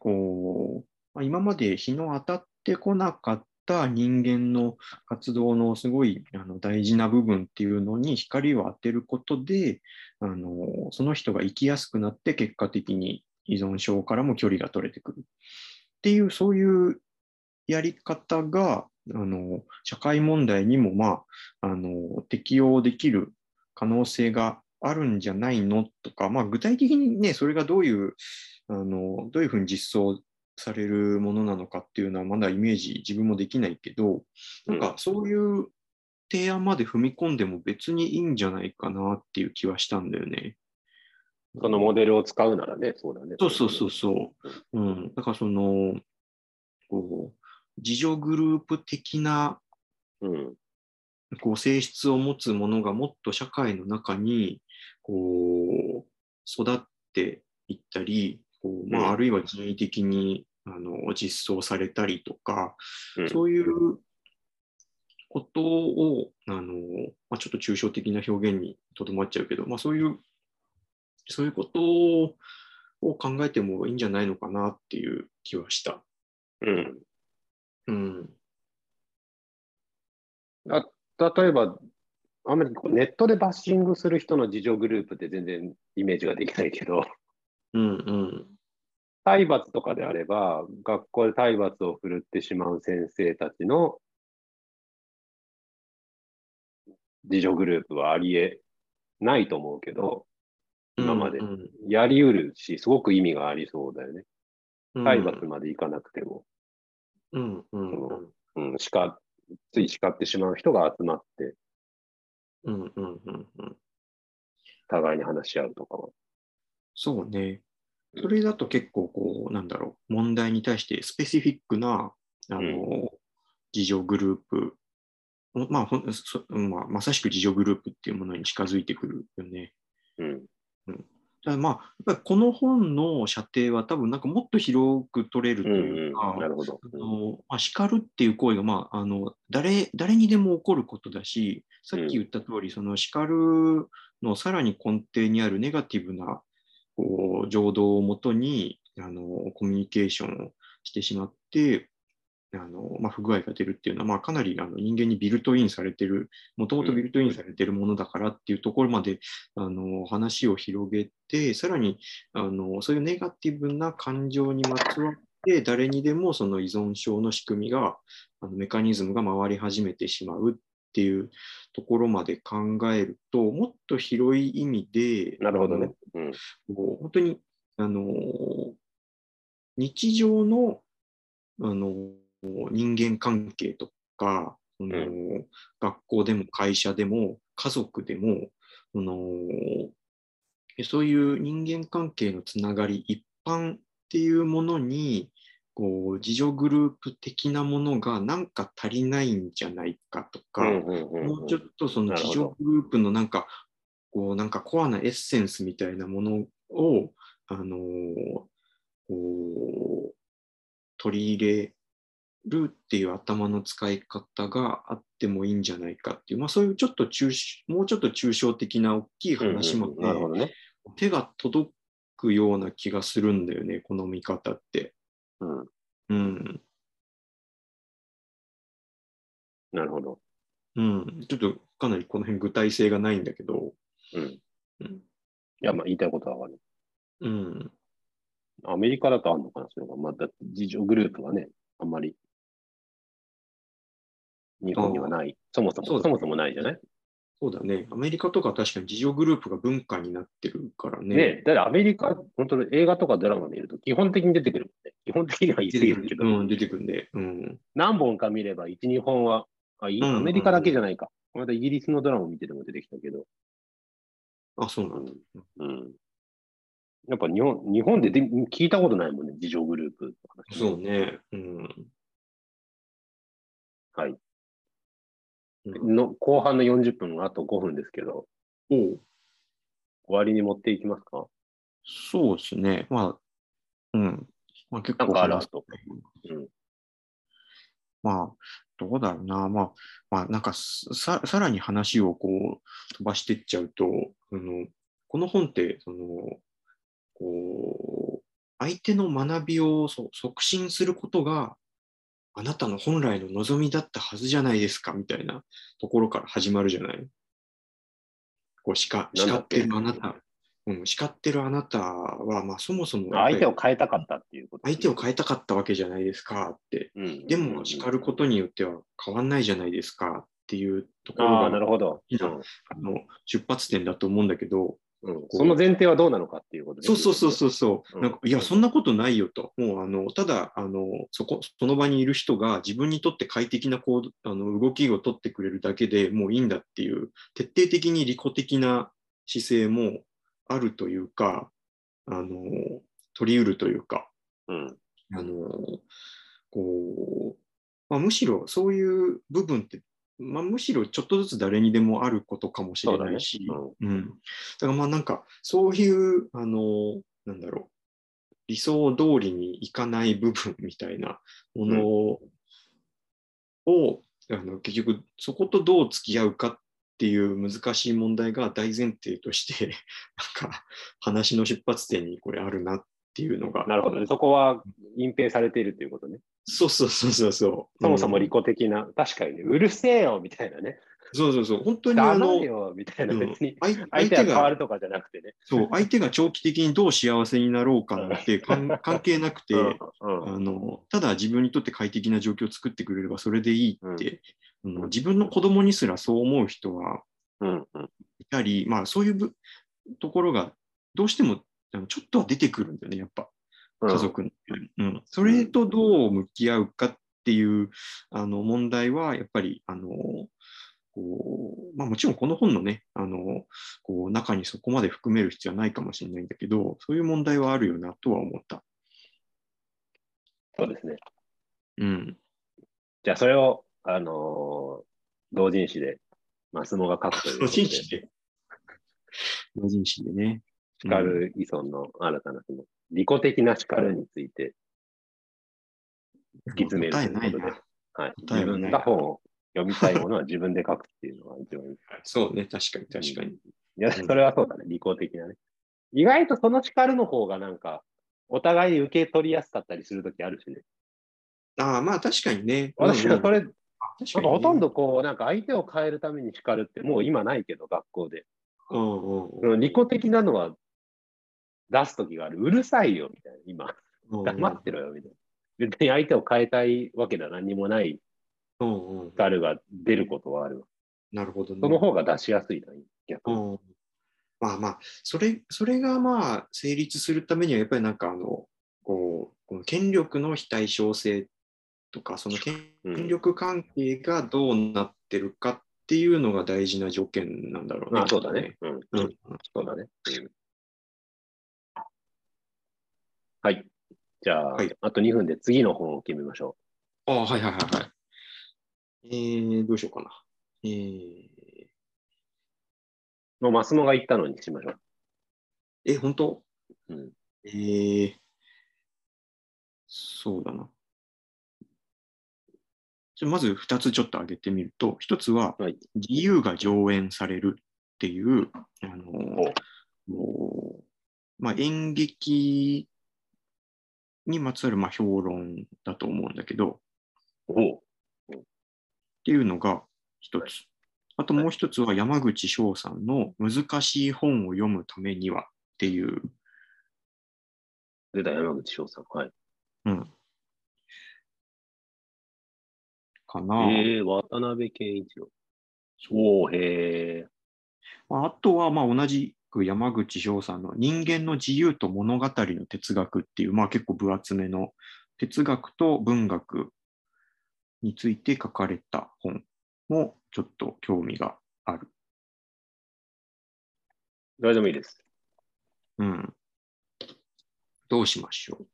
こう、まあ今まで日の当たってこなかった人間の活動のすごいあの大事な部分っていうのに光を当てることで、あのその人が生きやすくなって、結果的に依存症からも距離が取れてくるっていう、そういうやり方があの社会問題にも、まあ、あの適用できる可能性があるんじゃないのとか、まあ、具体的にね、それがどういうあのどういうふうに実装されるものなのかっていうのはまだイメージ自分もできないけど、うなんん。かそういう提案まで踏み込んでも別にいいんじゃないかなっていう気はしたんだよね。あそのモのデルを使うならね、そうだね、そうそうそういうその。うそう。うん。うん、だからそのこう自助グループ的なうん。こう性質を持つものがもっと社会の中にこう育っていったり、こううまあ、あん。るいは人為的にあの実装されたりとか、うん。そういうことをあの、まあ、ちょっと抽象的な表現にとどまっちゃうけど、まあ、そういうそういうことをを考えてもいいんじゃないのかなっていう気はした。うん。うん。あ例えばあんまりこうネットでバッシングする人の自助グループって全然イメージができないけど、うんうん、体罰とかであれば学校で体罰を振るってしまう先生たちの自助グループはありえないと思うけど、今までやりうるし、すごく意味がありそうだよね。体罰までいかなくても、うんうんうんうん、叱つい叱ってしまう人が集まって、うんうんうんうん、互いに話し合うとかは。そうね。それだと結構こうなんだろう、問題に対してスペシフィックなあの、うん、自助グループ、まあほんそまあ、まさしく自助グループっていうものに近づいてくるよね。うんうん、だまあやっぱりこの本の射程は多分なんかもっと広く取れるというか、叱るっていう行為が、まあ、あの 誰, 誰にでも起こることだし、さっき言った通り、うん、その叱るのさらに根底にあるネガティブなこう情動をもとにあのコミュニケーションをしてしまってあの、まあ、不具合が出るっていうのは、まあ、かなりあの人間にビルトインされてる、もともとビルトインされてるものだからっていうところまで、うん、あの話を広げて、さらにあのそういうネガティブな感情にまつわって誰にでもその依存症の仕組みがあのメカニズムが回り始めてしまうっていうところまで考えると、もっと広い意味で、なるほどね、うん、本当にあの日常のあの人間関係とか、うん、学校でも会社でも家族でも、あのそういう人間関係のつながり一般っていうものにこう自助グループ的なものがなんか足りないんじゃないかとか、うんうんうんうん、もうちょっとその自助グループのなんかこうなんかコアなエッセンスみたいなものを、あのこう取り入れルーっていう頭の使い方があってもいいんじゃないかっていう、まあ、そういうちょっと中もうちょっと抽象的な大きい話も、ね、うんうん、なるほどね、手が届くような気がするんだよね、この見方って、うんうん、なるほど、うん、ちょっとかなりこの辺具体性がないんだけど、うんうん、いやまあ言いたいことは分かる、うん、アメリカだとあるのかな、それがまた自助グループはね、あんまり日本にはない、そもそも、そもそもないじゃない？そうだね。アメリカとか確かに自助グループが文化になってるからね。ね、だからアメリカ、本当に映画とかドラマ見ると基本的に出てくるもんね。基本的には言ってくるけど、うん、出てくるんで、うん、何本か見ればいち、にほんは、あ、アメリカだけじゃないか。うんうんうん、またイギリスのドラマ見てても出てきたけど。あ、そうなんだ。うん。やっぱ日本、日本でで聞いたことないもんね、自助グループとか。そうね。うん。はい。の後半のよんじゅっぷん、あとごふんですけど、お終わりに持っていきますか？そうですね。まあ、うん。まあ、結構話すと。うん。まあ、どうだろうな。まあ、まあ、なんかさ、さらに話をこう、飛ばしていっちゃうと、あのこの本って、その、こう相手の学びを促進することがあなたの本来の望みだったはずじゃないですかみたいなところから始まるじゃない。こう 叱, 叱ってるあなた、うん、叱ってるあなたは、まあ、そもそも相手を変えたかったっていうこと、ね、相手を変えたかったわけじゃないですかって、うん、でも叱ることによっては変わんないじゃないですかっていうところが、あ、なるほど、うん、あの出発点だと思うんだけど、うん、その前提はどうなのかっていうことですね。そうそうそうそう、うん、なんかいやそんなことないよと、もうあのただあの そ, こその場にいる人が自分にとって快適なこうあの動きを取ってくれるだけでもういいんだっていう徹底的に利己的な姿勢もあるというか、あの取り得るというか、うん、あのこう、まあ、むしろそういう部分ってまあ、むしろちょっとずつ誰にでもあることかもしれないし、そうだね。うん。だからまあなんかそういうあのなんだろう、理想通りにいかない部分みたいなものを、うん、あの結局そことどう付き合うかっていう難しい問題が大前提としてなんか話の出発点にこれあるなっていうのが、なるほどね、そこは隠蔽されているということね。そうそうそうそうそう。そもそも利己的な、うん、確かにね、うるせえよみたいなね。そうそうそう、本当にあの、みたいな、別に相手が変わるとかじゃなくてね。そう、相手が長期的にどう幸せになろうかなんて関係なくて、うんうん、あのただ自分にとって快適な状況を作ってくれればそれでいいって、うん、あの自分の子供にすらそう思う人は、うんうん、いたり、まあそういうところがどうしてもちょっとは出てくるんだよね、やっぱ家族の、うんうん、それとどう向き合うかっていうあの問題はやっぱりあのこう、まあ、もちろんこの本のねあのこう中にそこまで含める必要はないかもしれないんだけど、そういう問題はあるよなとは思った。そうですね、うん、じゃあそれを、あのー、同人誌でマスモが書くという同人誌で同人誌でね、シカル依存の新たなその利己的なシカルについて突き詰めるということで、はい、自分が本を読みたいものは自分で書くっていうのが一番いい。そうね、確かに確かに。いや、それはそうだね、利己的なね。意外とそのシカルの方がなんか、お互いに受け取りやすかったりするときあるしね。ああ、まあ確かにね。私はそれ、うんうん、なんかほとんどこう、なんか相手を変えるためにシカルってもう今ないけど、学校で。うんうん、利己的なのは出すときがある。うるさいよみたいな、今黙ってろよみたいな、別に相手を変えたいわけでは何もない彼が出ることはある。なるほどね。その方が出しやすいな、逆に。うん、まあまあそれそれがまあ成立するためにはやっぱりなんかあのこうこの権力の非対称性とかその権力関係がどうなってるかっていうのが大事な条件なんだろうね。ああ、そうだね。うんうん、そうだね。うん、はい。じゃあ、はい、あとにふんで次の本を決めましょう。ああ、はいはいはいはい。えー、どうしようかな。えー、もうマスモが言ったのにしましょう。え、本当？うん。えー、そうだな。まずふたつちょっと挙げてみると、ひとつは自由が上演されるっていう、はい、あのまあ、演劇にまつわるまあ評論だと思うんだけど、おっていうのがひとつ。あともうひとつは山口翔さんの難しい本を読むためにはっていう。出た、山口翔さん。はい。うんかな。えー、渡辺謙一郎。そう、へえ。あとはまあ同じく山口翔さんの人間の自由と物語の哲学っていう、まあ、結構分厚めの哲学と文学について書かれた本もちょっと興味がある。どれでもいいです。うん。どうしましょう。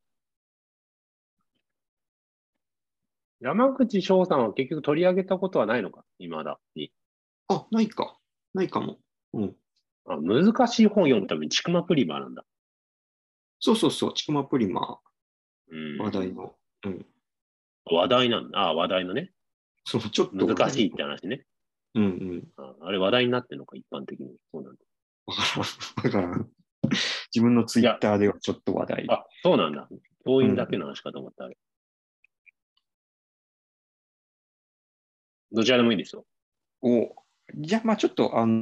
山口翔さんは結局取り上げたことはないのか、未だに。あ、ないか。ないかも。うん。あ、難しい本読むために、ちくまプリマーなんだ。そうそうそう、ちくまプリマー。うん。話題の。うん。話題なんだ。あ、話題のね。そう、ちょっと。難しいって話ね。うんうん。あ、あれ話題になってるのか、一般的に。そうなんだ。わからん。わからん。自分のツイッターではちょっと話題。あ、そうなんだ。教員だけの話かと思った、うん、あれ。どちらでもいいですよ。お、じゃあまあちょっとあの